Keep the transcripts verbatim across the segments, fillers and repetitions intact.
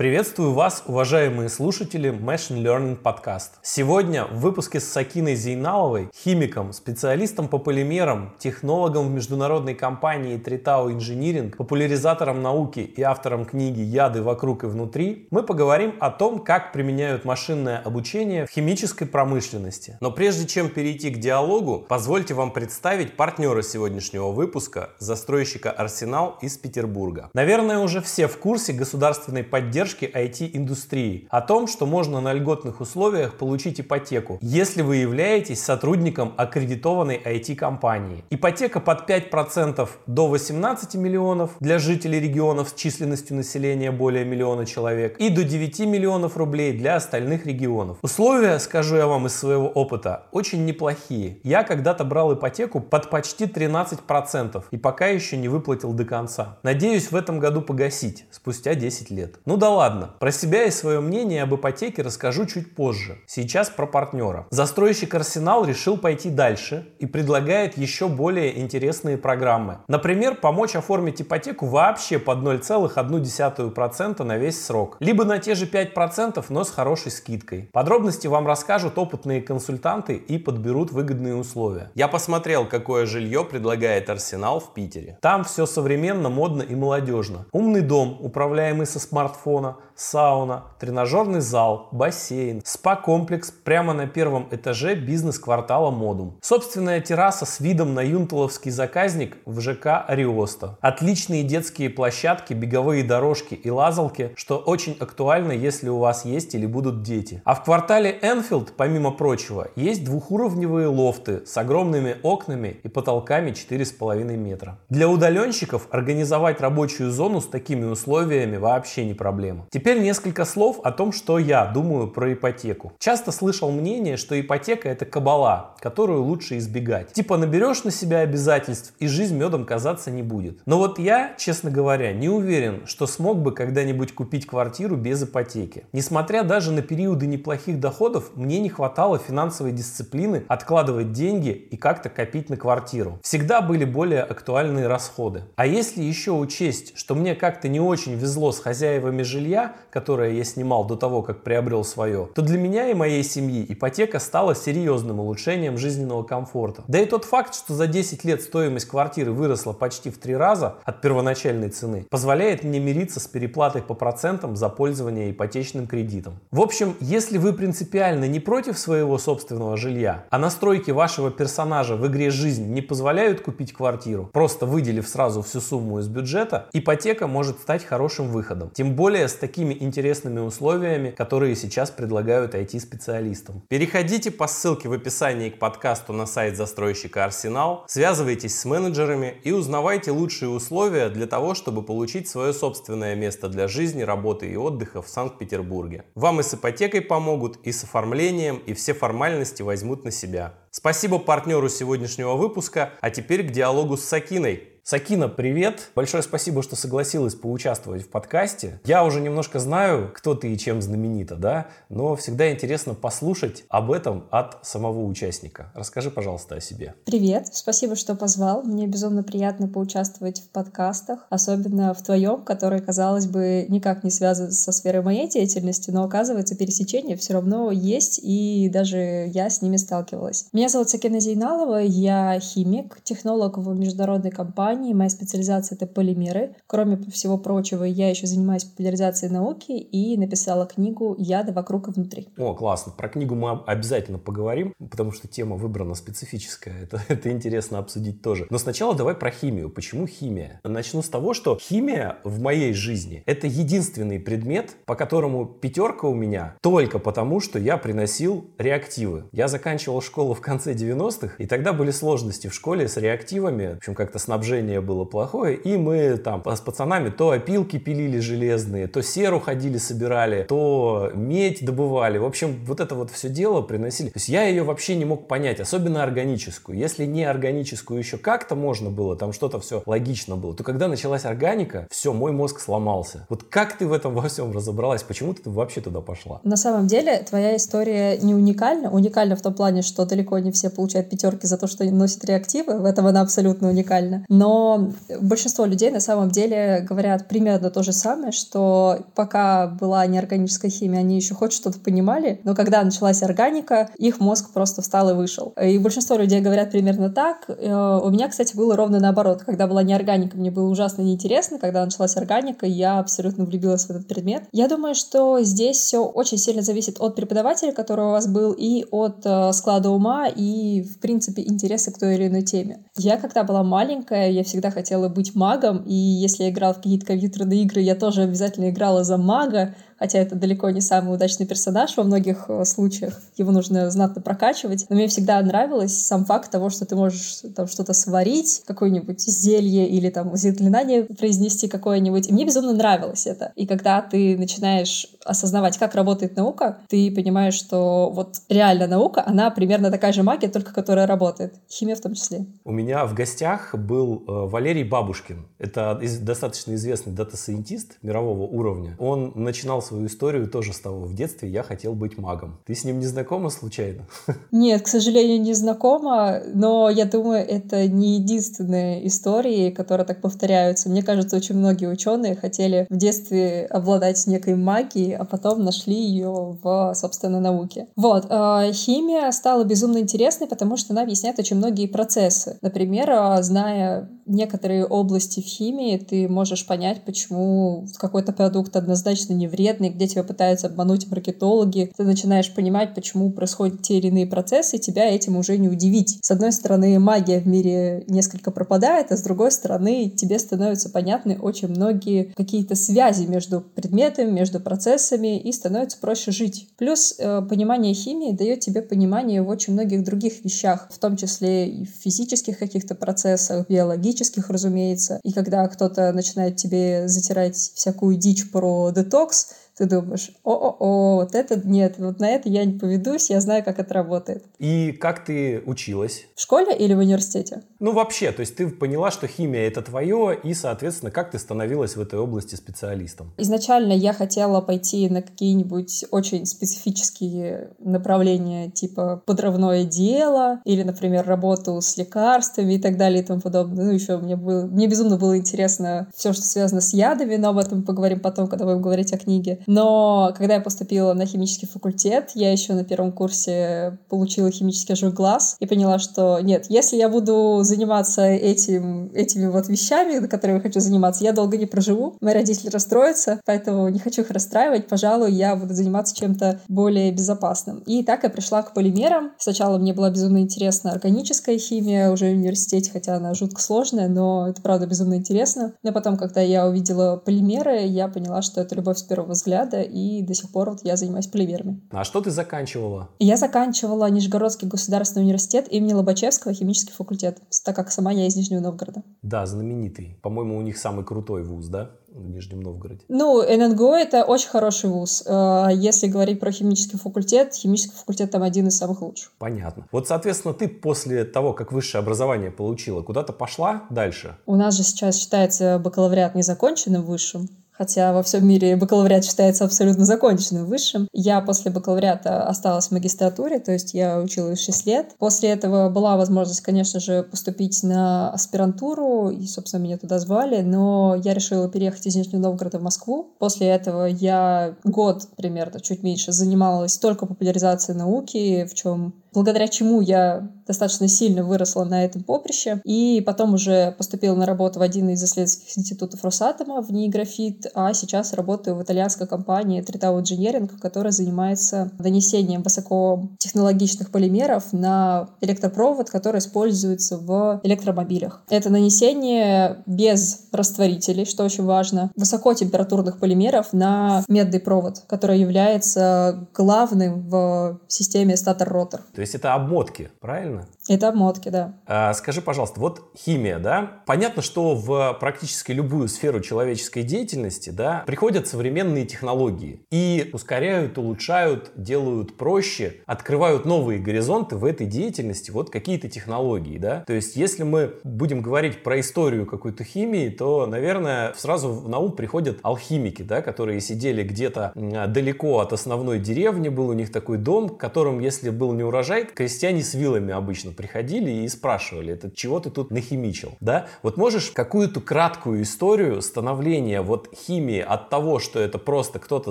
Приветствую вас, уважаемые слушатели Machine Learning Podcast. Сегодня в выпуске с Сакиной Зейналовой, химиком, специалистом по полимерам, технологом в международной компании Tritau Engineering, популяризатором науки и автором книги «Яды вокруг и внутри», мы поговорим о том, как применяют машинное обучение в химической промышленности. Но прежде чем перейти к диалогу, позвольте вам представить партнера сегодняшнего выпуска, застройщика «Арсенал» из Петербурга. Наверное, уже все в курсе государственной поддержки ай ти-индустрии, о том, что можно на льготных условиях получить ипотеку, если вы являетесь сотрудником аккредитованной ай ти-компании. Ипотека под пять процентов до восемнадцати миллионов для жителей регионов с численностью населения более миллиона человек и до девяти миллионов рублей для остальных регионов. Условия, скажу я вам из своего опыта, очень неплохие. Я когда-то брал ипотеку под почти тринадцать процентов и пока еще не выплатил до конца. Надеюсь в этом году погасить, спустя десять лет. Ну да ладно. Ладно, про себя и свое мнение об ипотеке расскажу чуть позже. Сейчас про партнера. Застройщик «Арсенал» решил пойти дальше и предлагает еще более интересные программы. Например, помочь оформить ипотеку вообще под ноль целых одну десятую процента на весь срок. Либо на те же пять процентов, но с хорошей скидкой. Подробности вам расскажут опытные консультанты и подберут выгодные условия. Я посмотрел, какое жилье предлагает «Арсенал» в Питере. Там все современно, модно и молодежно. Умный дом, управляемый со смартфона, сауна, тренажерный зал, бассейн, спа-комплекс прямо на первом этаже бизнес-квартала Модум. Собственная терраса с видом на юнтеловский заказник в ЖК «Ариосто». Отличные детские площадки, беговые дорожки и лазалки, что очень актуально, если у вас есть или будут дети. А в квартале Энфилд, помимо прочего, есть двухуровневые лофты с огромными окнами и потолками четыре с половиной метра. Для удаленщиков организовать рабочую зону с такими условиями вообще не проблема. Теперь несколько слов о том, что я думаю про ипотеку. Часто слышал мнение, что ипотека — это кабала, которую лучше избегать. Типа наберешь на себя обязательств и жизнь медом казаться не будет. Но вот я, честно говоря, не уверен, что смог бы когда-нибудь купить квартиру без ипотеки. Несмотря даже на периоды неплохих доходов, мне не хватало финансовой дисциплины откладывать деньги и как-то копить на квартиру. Всегда были более актуальные расходы. А если еще учесть, что мне как-то не очень везло с хозяевами жилья, которое я снимал до того, как приобрел свое, то для меня и моей семьи ипотека стала серьезным улучшением жизненного комфорта. Да и тот факт, что за десять лет стоимость квартиры выросла почти в три раза от первоначальной цены, позволяет мне мириться с переплатой по процентам за пользование ипотечным кредитом. В общем, если вы принципиально не против своего собственного жилья, а настройки вашего персонажа в игре «Жизнь» не позволяют купить квартиру, просто выделив сразу всю сумму из бюджета, ипотека может стать хорошим выходом. Тем более с такими интересными условиями, которые сейчас предлагают ай ти-специалистам. Переходите по ссылке в описании к подкасту на сайт застройщика «Арсенал», связывайтесь с менеджерами и узнавайте лучшие условия для того, чтобы получить свое собственное место для жизни, работы и отдыха в Санкт-Петербурге. Вам и с ипотекой помогут, и с оформлением, и все формальности возьмут на себя. Спасибо партнеру сегодняшнего выпуска, а теперь к диалогу с Сакиной. Сакина, привет! Большое спасибо, что согласилась поучаствовать в подкасте. Я уже немножко знаю, кто ты и чем знаменита, да? Но всегда интересно послушать об этом от самого участника. Расскажи, пожалуйста, о себе. Привет! Спасибо, что позвал. Мне безумно приятно поучаствовать в подкастах, особенно в твоем, который, казалось бы, никак не связан со сферой моей деятельности, но, оказывается, пересечение все равно есть, и даже я с ними сталкивалась. Меня зовут Сакина Зейналова, я химик, технолог в международной компании. Моя специализация — это полимеры. Кроме всего прочего, я еще занимаюсь популяризацией науки и написала книгу «Яды вокруг и внутри». О, классно. Про книгу мы обязательно поговорим, потому что тема выбрана специфическая. Это, это интересно обсудить тоже. Но сначала давай про химию. Почему химия? Начну с того, что химия в моей жизни — это единственный предмет, по которому пятерка у меня только потому, что я приносил реактивы. Я заканчивал школу в конце девяностых, и тогда были сложности в школе с реактивами. В общем, как-то снабжение было плохое, и мы там с пацанами то опилки пилили железные, то серу ходили собирали, то медь добывали. В общем, вот это вот все дело приносили. То есть я ее вообще не мог понять, особенно органическую. Если не органическую еще как-то можно было, там что-то все логично было, то когда началась органика, все, мой мозг сломался. Вот как ты в этом во всем разобралась? Почему ты вообще туда пошла? На самом деле твоя история не уникальна. Уникальна в том плане, что далеко не все получают пятерки за то, что носят реактивы. В этом она абсолютно уникальна. Но но большинство людей на самом деле говорят примерно то же самое, что пока была неорганическая химия, они еще хоть что-то понимали, но когда началась органика, их мозг просто встал и вышел. И большинство людей говорят примерно так. У меня, кстати, было ровно наоборот. Когда была неорганика, мне было ужасно неинтересно. Когда началась органика, я абсолютно влюбилась в этот предмет. Я думаю, что здесь все очень сильно зависит от преподавателя, который у вас был, и от склада ума, и, в принципе, интереса к той или иной теме. Я, когда была маленькая, я всегда хотела быть магом, и если я играла в какие-то компьютерные игры, я тоже обязательно играла за мага, хотя это далеко не самый удачный персонаж во многих случаях, его нужно знатно прокачивать. Но мне всегда нравилось сам факт того, что ты можешь там что-то сварить, какое-нибудь зелье или там заклинание произнести какое-нибудь. И мне безумно нравилось это. И когда ты начинаешь осознавать, как работает наука, ты понимаешь, что вот реально наука, она примерно такая же магия, только которая работает. Химия в том числе. У меня в гостях был Валерий Бабушкин. Это достаточно известный дата-сайентист мирового уровня. Он начинал свою историю тоже с того: в детстве я хотел быть магом. Ты с ним не знакома случайно? Нет, к сожалению, не знакома, но я думаю, это не единственные истории, которые так повторяются. Мне кажется, очень многие ученые хотели в детстве обладать некой магией, а потом нашли ее в, собственно, науке. Вот. Химия стала безумно интересной, потому что она объясняет очень многие процессы. Например, зная некоторые области в химии, ты можешь понять, почему какой-то продукт однозначно не вредный, где тебя пытаются обмануть маркетологи. Ты начинаешь понимать, почему происходят те или иные процессы, и тебя этим уже не удивить. С одной стороны, магия в мире несколько пропадает, а с другой стороны, тебе становятся понятны очень многие какие-то связи между предметами, между процессами, и становится проще жить. Плюс понимание химии дает тебе понимание в очень многих других вещах, в том числе и в физических каких-то процессах, биологических, разумеется. И когда кто-то начинает тебе затирать всякую дичь про детокс, ты думаешь: о-о-о, вот это нет, вот на это я не поведусь, я знаю, как это работает. И как ты училась? В школе или в университете? Ну, вообще, то есть ты поняла, что химия — это твое, и, соответственно, как ты становилась в этой области специалистом? Изначально я хотела пойти на какие-нибудь очень специфические направления, типа подрывное дело, или, например, работу с лекарствами и так далее и тому подобное. Ну, еще мне было, мне безумно было интересно все, что связано с ядами, но об этом поговорим потом, когда будем говорить о книге. Но когда я поступила на химический факультет, я еще на первом курсе получила химический ожог глаз и поняла, что нет, если я буду заниматься этим, этими вот вещами, которыми я хочу заниматься, я долго не проживу, мои родители расстроятся, поэтому не хочу их расстраивать, пожалуй, я буду заниматься чем-то более безопасным. И так я пришла к полимерам. Сначала мне была безумно интересна органическая химия уже в университете, хотя она жутко сложная, но это правда безумно интересно. Но потом, когда я увидела полимеры, я поняла, что это любовь с первого взгляда, и до сих пор вот я занимаюсь полимерами. А что ты заканчивала? Я заканчивала Нижегородский государственный университет имени Лобачевского, химический факультет, так как сама я из Нижнего Новгорода. Да, знаменитый. По-моему, у них самый крутой вуз, да? В Нижнем Новгороде. Ну, эн эн гэ о — это очень хороший вуз. Если говорить про химический факультет, химический факультет там один из самых лучших. Понятно. Вот, соответственно, ты после того, как высшее образование получила, куда-то пошла дальше? У нас же сейчас считается бакалавриат незаконченным высшим, хотя во всем мире бакалавриат считается абсолютно законченным высшим. Я после бакалавриата осталась в магистратуре, то есть я училась шесть лет. После этого была возможность, конечно же, поступить на аспирантуру, и, собственно, меня туда звали, но я решила переехать из Нижнего Новгорода в Москву. После этого я год примерно, чуть меньше, занималась только популяризацией науки, в чем... благодаря чему я достаточно сильно выросла на этом поприще, и потом уже поступила на работу в один из исследовательских институтов Росатома в НИИ Графит, а сейчас работаю в итальянской компании Tritau Engineering, которая занимается донесением высокотехнологичных полимеров на электропровод, который используется в электромобилях. Это нанесение без растворителей, что очень важно, высокотемпературных полимеров на медный провод, который является главным в системе статор-ротор. То есть это обмотки, правильно? Это обмотки, да. А, скажи, пожалуйста, вот химия, да? Понятно, что в практически любую сферу человеческой деятельности, да, приходят современные технологии и ускоряют, улучшают, делают проще, открывают новые горизонты в этой деятельности, вот какие-то технологии, да? То есть если мы будем говорить про историю какой-то химии, то, наверное, сразу на ум приходят алхимики, да, которые сидели где-то далеко от основной деревни, был у них такой дом, к которым, если был неурожай, урожай, крестьяне с вилами обычно приходили и спрашивали, это чего ты тут нахимичил, да? Вот можешь какую-то краткую историю становления вот химии от того, что это просто кто-то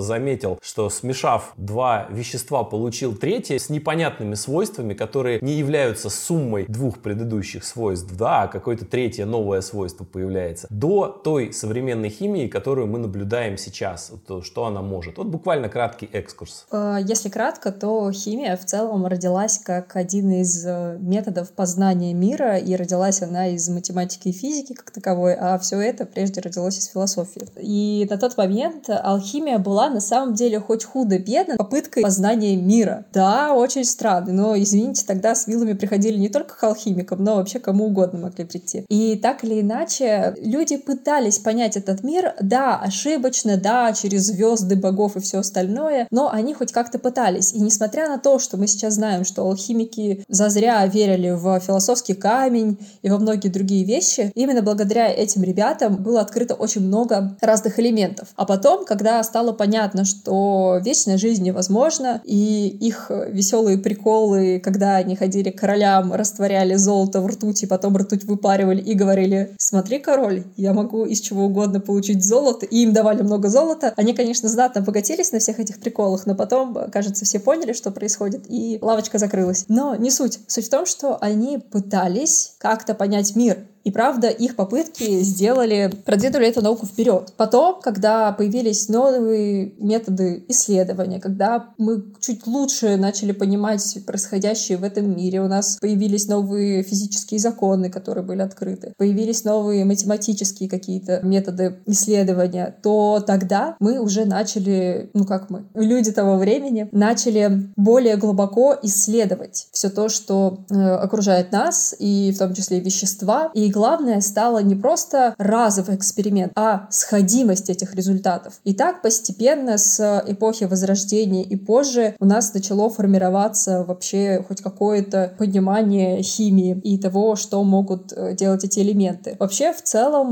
заметил, что смешав два вещества получил третье с непонятными свойствами, которые не являются суммой двух предыдущих свойств, да, а какое-то третье новое свойство появляется, до той современной химии, которую мы наблюдаем сейчас, то, что она может. Вот буквально краткий экскурс. Если кратко, то химия в целом родилась как один из методов познания мира, и родилась она из математики и физики как таковой, а все это прежде родилось из философии. И на тот момент алхимия была на самом деле хоть худо-бедно попыткой познания мира. Да, очень странно, но, извините, тогда с вилами приходили не только к алхимикам, но вообще кому угодно могли прийти. И так или иначе, люди пытались понять этот мир, да, ошибочно, да, через звезды, богов и все остальное, но они хоть как-то пытались. И несмотря на то, что мы сейчас знаем, что алхимики зазря верили в философский камень и во многие другие вещи, именно благодаря этим ребятам было открыто очень много разных элементов. А потом, когда стало понятно, что вечная жизнь невозможна, и их веселые приколы, когда они ходили к королям, растворяли золото в ртути, потом ртуть выпаривали и говорили: смотри, король, я могу из чего угодно получить золото, и им давали много золота. Они, конечно, знатно обогатились на всех этих приколах, но потом, кажется, все поняли, что происходит, и лавочка закрылась. Но не суть. Суть в том, что они пытались как-то понять мир. И правда, их попытки сделали, продвинули эту науку вперед. Потом, когда появились новые методы исследования, когда мы чуть лучше начали понимать происходящее в этом мире, у нас появились новые физические законы, которые были открыты, появились новые математические какие-то методы исследования, то тогда мы уже начали, ну как мы, люди того времени, начали более глубоко исследовать все то, что э, окружает нас, и в том числе и вещества, и И главное стало не просто разовый эксперимент, а сходимость этих результатов. И так постепенно с эпохи Возрождения и позже у нас начало формироваться вообще хоть какое-то понимание химии и того, что могут делать эти элементы. Вообще, в целом,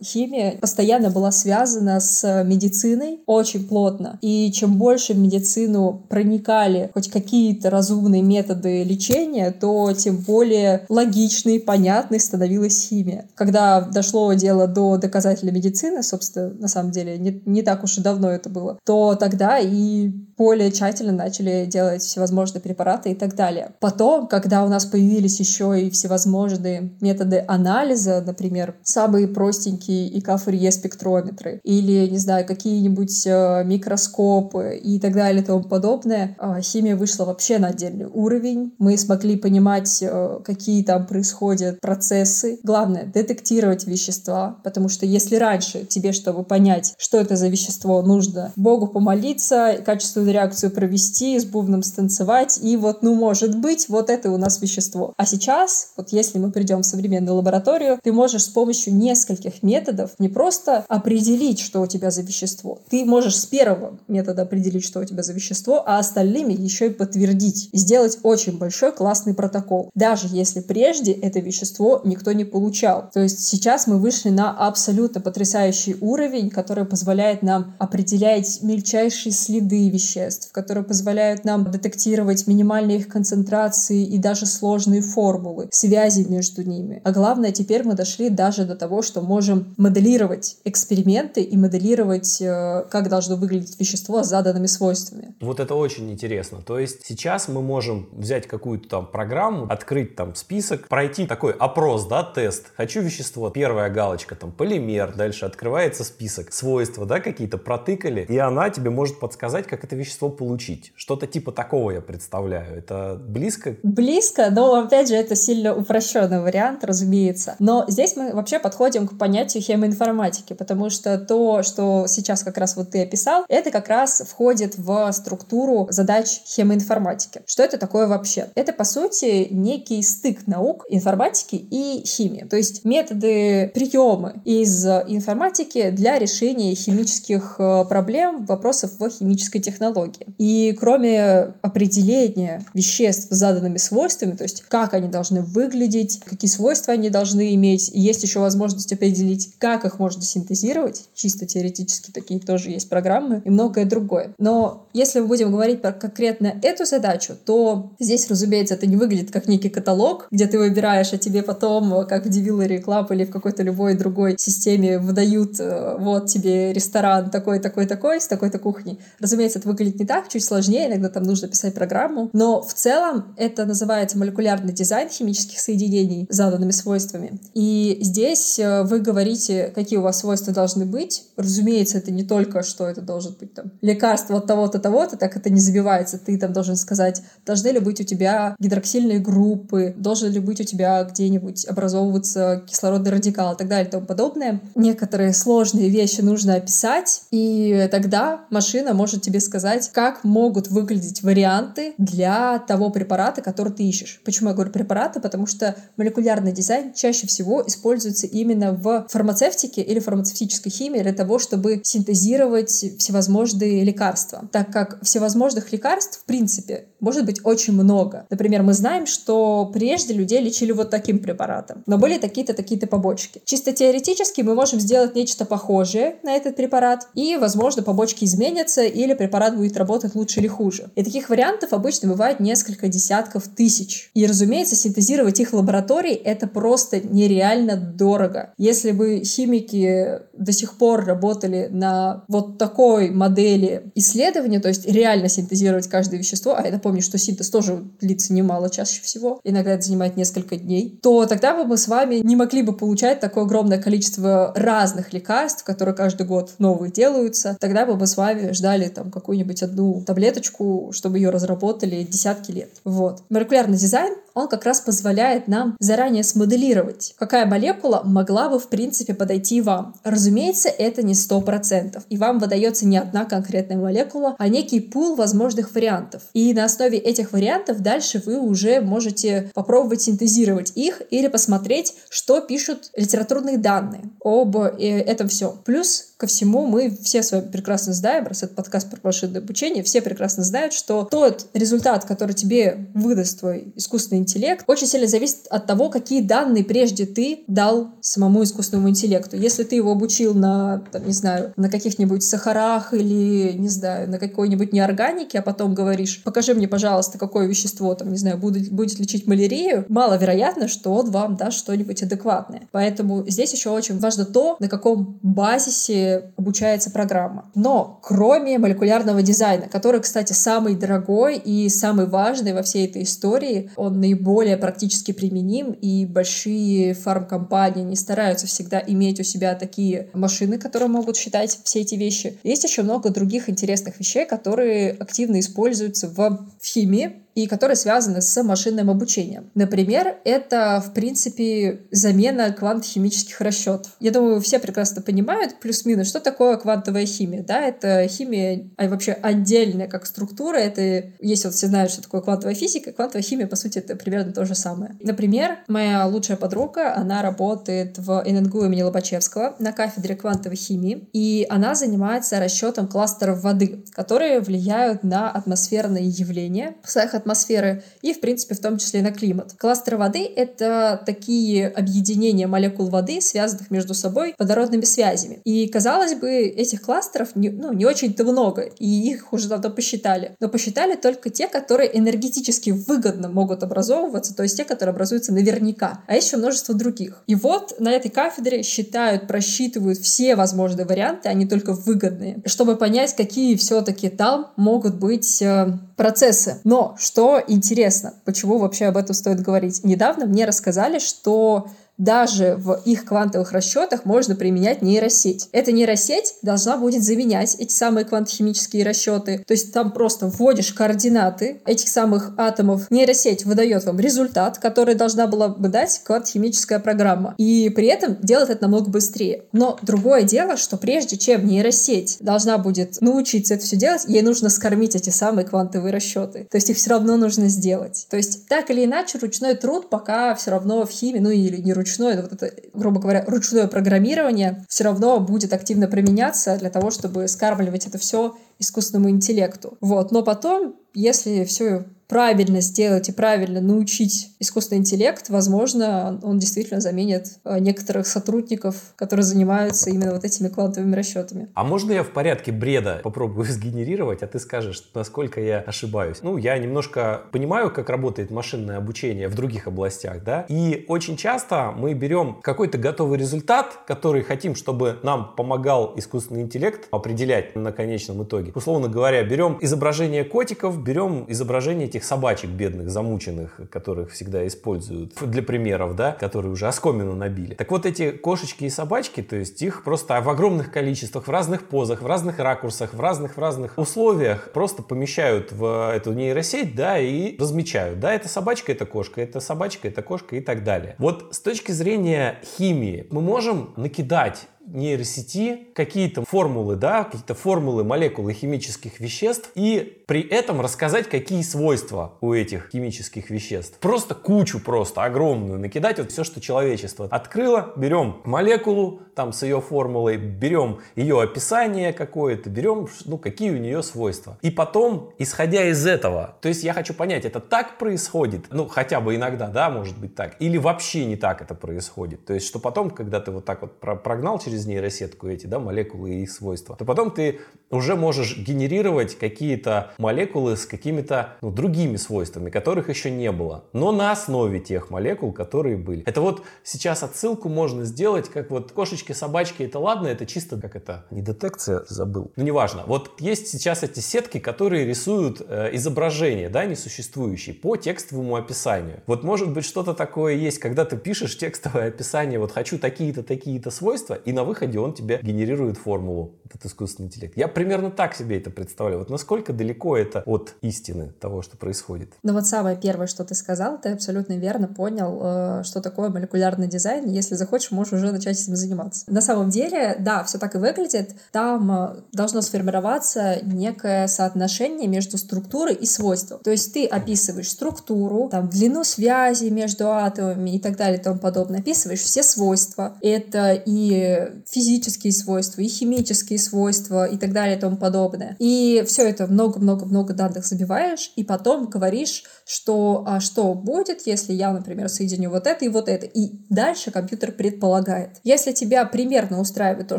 химия постоянно была связана с медициной очень плотно. И чем больше в медицину проникали хоть какие-то разумные методы лечения, то тем более логичной и понятной становилась химия. Когда дошло дело до доказателей медицины, собственно, на самом деле, не, не так уж и давно это было, то тогда и более тщательно начали делать всевозможные препараты и так далее. Потом, когда у нас появились еще и всевозможные методы анализа, например, самые простенькие ИК-фурье-спектрометры или, не знаю, какие-нибудь микроскопы и так далее и тому подобное, химия вышла вообще на отдельный уровень. Мы смогли понимать, какие там происходят процессы. Главное, детектировать вещества, потому что если раньше тебе, чтобы понять, что это за вещество, нужно Богу помолиться, качественную реакцию провести, с бубном станцевать, и вот, ну, может быть, вот это у нас вещество. А сейчас, вот если мы придем в современную лабораторию, ты можешь с помощью нескольких методов не просто определить, что у тебя за вещество, ты можешь с первого метода определить, что у тебя за вещество, а остальными еще и подтвердить, и сделать очень большой классный протокол, даже если прежде это вещество никто не получал. То есть сейчас мы вышли на абсолютно потрясающий уровень, который позволяет нам определять мельчайшие следы веществ, которые позволяют нам детектировать минимальные их концентрации и даже сложные формулы, связи между ними. А главное, теперь мы дошли даже до того, что можем моделировать эксперименты и моделировать, как должно выглядеть вещество с заданными свойствами. Вот это очень интересно. То есть сейчас мы можем взять какую-то там программу, открыть там список, пройти такой опрос, да, тест. Хочу вещество. Первая галочка там полимер. Дальше открывается список. Свойства, да, какие-то протыкали. И она тебе может подсказать, как это вещество получить. Что-то типа такого я представляю. Это близко? Близко, но опять же это сильно упрощенный вариант, разумеется. Но здесь мы вообще подходим к понятию хемоинформатики, потому что то, что сейчас как раз вот ты описал, это как раз входит в структуру задач хемоинформатики. Что это такое вообще? Это, по сути, некий стык наук информатики и химии. То есть методы, приемы из информатики для решения химических проблем, вопросов в химической технологии. технологии. И кроме определения веществ с заданными свойствами, то есть как они должны выглядеть, какие свойства они должны иметь, есть еще возможность определить, как их можно синтезировать, чисто теоретически такие тоже есть программы, и многое другое. Но если мы будем говорить про конкретно эту задачу, то здесь, разумеется, это не выглядит как некий каталог, где ты выбираешь, а тебе потом, как в Delivery Club или в какой-то любой другой системе, выдают: вот тебе ресторан такой-такой-такой с такой-то кухней. Разумеется, это выглядит не так, чуть сложнее, иногда там нужно писать программу, но в целом это называется молекулярный дизайн химических соединений с заданными свойствами. И здесь вы говорите, какие у вас свойства должны быть. Разумеется, это не только, что это должен быть там лекарство от того-то, того-то, так это не забивается. Ты там должен сказать, должны ли быть у тебя гидроксильные группы, должен ли быть у тебя где-нибудь образовываться кислородный радикал и так далее и тому подобное. Некоторые сложные вещи нужно описать, и тогда машина может тебе сказать, как могут выглядеть варианты для того препарата, который ты ищешь. Почему я говорю препараты? Потому что молекулярный дизайн чаще всего используется именно в фармацевтике или фармацевтической химии для того, чтобы синтезировать всевозможные лекарства, так как всевозможных лекарств, в принципе, может быть очень много. Например, мы знаем, что прежде людей лечили вот таким препаратом, но были такие-то, такие-то побочки. Чисто теоретически мы можем сделать нечто похожее на этот препарат, и, возможно, побочки изменятся, или препарат будет работать лучше или хуже. И таких вариантов обычно бывает несколько десятков тысяч. И, разумеется, синтезировать их в лаборатории — это просто нереально дорого. Если бы химики до сих пор работали на вот такой модели исследования, то есть реально синтезировать каждое вещество, а я напомню, что синтез тоже длится немало чаще всего, иногда это занимает несколько дней, то тогда бы мы с вами не могли бы получать такое огромное количество разных лекарств, которые каждый год новые делаются. Тогда бы мы с вами ждали там какую-нибудь одну таблеточку, чтобы ее разработали десятки лет. Вот. Молекулярный дизайн, он как раз позволяет нам заранее смоделировать, какая молекула могла бы, в принципе, подойти вам. Разумеется, это не сто процентов, и вам выдается не одна конкретная молекула, а некий пул возможных вариантов. И на основе этих вариантов дальше вы уже можете попробовать синтезировать их или посмотреть, что пишут литературные данные об этом всем. Плюс ко всему, мы все с вами прекрасно знаем, раз это подкаст про машинное обучение, все прекрасно знают, что тот результат, который тебе выдаст твой искусственный интеллект, очень сильно зависит от того, какие данные прежде ты дал самому искусственному интеллекту. Если ты его обучил на, там, не знаю, на каких-нибудь сахарах или, не знаю, на какой-нибудь неорганике, а потом говоришь, покажи мне, пожалуйста, какое вещество, там, не знаю, будет, будет лечить малярию, маловероятно, что он вам даст что-нибудь адекватное. Поэтому здесь еще очень важно то, на каком базисе обучается программа. Но кроме молекулярного дизайна, который, кстати, самый дорогой и самый важный во всей этой истории, он наиболее практически применим, и большие фармкомпании не стараются всегда иметь у себя такие машины, которые могут считать все эти вещи. Есть еще много других интересных вещей, которые активно используются в химии, и которые связаны с машинным обучением. Например, это, в принципе, замена квант-химических расчетов. Я думаю, все прекрасно понимают, плюс-минус, что такое квантовая химия. Да, это химия, а вообще отдельная как структура. Это, если вот все знают, что такое квантовая физика, квантовая химия, по сути, это примерно то же самое. Например, моя лучшая подруга, она работает в эн эн гэ у имени Лобачевского на кафедре квантовой химии, и она занимается расчетом кластеров воды, которые влияют на атмосферные явления, в своих атмосферах, атмосферы и, в принципе, в том числе на климат. Кластеры воды — это такие объединения молекул воды, связанных между собой водородными связями. И, казалось бы, этих кластеров не, ну, не очень-то много, и их уже давно посчитали. Но посчитали только те, которые энергетически выгодно могут образовываться, то есть те, которые образуются наверняка. А еще множество других. И вот на этой кафедре считают, просчитывают все возможные варианты, а не только выгодные, чтобы понять, какие все-таки там могут быть э, процессы. Но что Что интересно, почему вообще об этом стоит говорить? Недавно мне рассказали, что даже в их квантовых расчетах можно применять нейросеть. Эта нейросеть должна будет заменять эти самые квантохимические расчеты. То есть там просто вводишь координаты этих самых атомов. Нейросеть выдает вам результат, который должна была бы дать квантохимическая программа. И при этом делает это намного быстрее. Но другое дело, что прежде чем нейросеть должна будет научиться это все делать, ей нужно скормить эти самые квантовые расчеты. То есть их все равно нужно сделать. То есть так или иначе ручной труд пока все равно в химии, ну или не ручной, ручное, вот это, грубо говоря, ручное программирование все равно будет активно применяться для того, чтобы скармливать это все искусственному интеллекту. Вот. Но потом, если все правильно сделать и правильно научить искусственный интеллект, возможно, он действительно заменит некоторых сотрудников, которые занимаются именно вот этими квантовыми расчетами. А можно я в порядке бреда попробую сгенерировать, а ты скажешь, насколько я ошибаюсь? Ну, я немножко понимаю, как работает машинное обучение в других областях, да? И очень часто мы берем какой-то готовый результат, который хотим, чтобы нам помогал искусственный интеллект определять на конечном итоге. Условно говоря, берем изображение котиков, берем изображение тех собачек бедных, замученных, которых всегда используют для примеров, да, которые уже оскомину набили. Так вот, эти кошечки и собачки, то есть их просто в огромных количествах, в разных позах, в разных ракурсах, в разных, в разных условиях просто помещают в эту нейросеть, да, и размечают, да, это собачка, это кошка, это собачка, это кошка и так далее. Вот с точки зрения химии мы можем накидать нейросети какие-то формулы, да, какие-то формулы молекулы химических веществ и при этом рассказать, какие свойства у этих химических веществ. Просто кучу, просто огромную накидать, вот все, что человечество открыло. Берем молекулу там с ее формулой, берем ее описание какое-то, берем, ну, какие у нее свойства. И потом, исходя из этого, то есть я хочу понять, это так происходит, ну, хотя бы иногда, да, может быть так, или вообще не так это происходит. То есть, что потом, когда ты вот так вот прогнал через нейросетку эти, да, молекулы и их свойства, то потом ты уже можешь генерировать какие-то молекулы с какими-то, ну, другими свойствами, которых еще не было, но на основе тех молекул, которые были. Это вот сейчас отсылку можно сделать, как вот кошечки, собачки, это ладно, это чисто как это, не детекция, забыл, ну неважно. Вот есть сейчас эти сетки, которые рисуют э, изображения, да, несуществующие по текстовому описанию. Вот может быть что-то такое есть, когда ты пишешь текстовое описание, вот хочу такие-то, такие-то свойства, и на выходе он тебе генерирует формулу, этот искусственный интеллект. Я примерно так себе это представляю. Вот насколько далеко это от истины того, что происходит. Ну вот самое первое, что ты сказал, ты абсолютно верно понял, что такое молекулярный дизайн. Если захочешь, можешь уже начать этим заниматься. На самом деле, да, все так и выглядит. Там должно сформироваться некое соотношение между структурой и свойством. То есть ты описываешь структуру, там, длину связи между атомами и так далее и тому подобное. Описываешь все свойства. Это и физические свойства, и химические свойства, и так далее, и тому подобное. И все это много-много-много данных забиваешь, и потом говоришь, что а что будет, если я, например, соединю вот это и вот это. И дальше компьютер предполагает. Если тебя примерно устраивает то,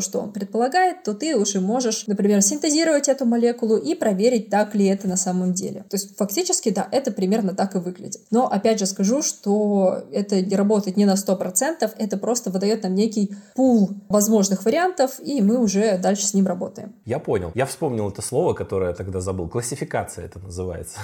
что он предполагает, то ты уже можешь, например, синтезировать эту молекулу и проверить, так ли это на самом деле. То есть фактически, да, это примерно так и выглядит. Но опять же скажу, что это работает не на сто процентов, это просто выдает нам некий пул возможных вариантов, и мы уже дальше с ним работаем. Я понял. Я вспомнил это слово, которое я тогда забыл. Классификация это называется.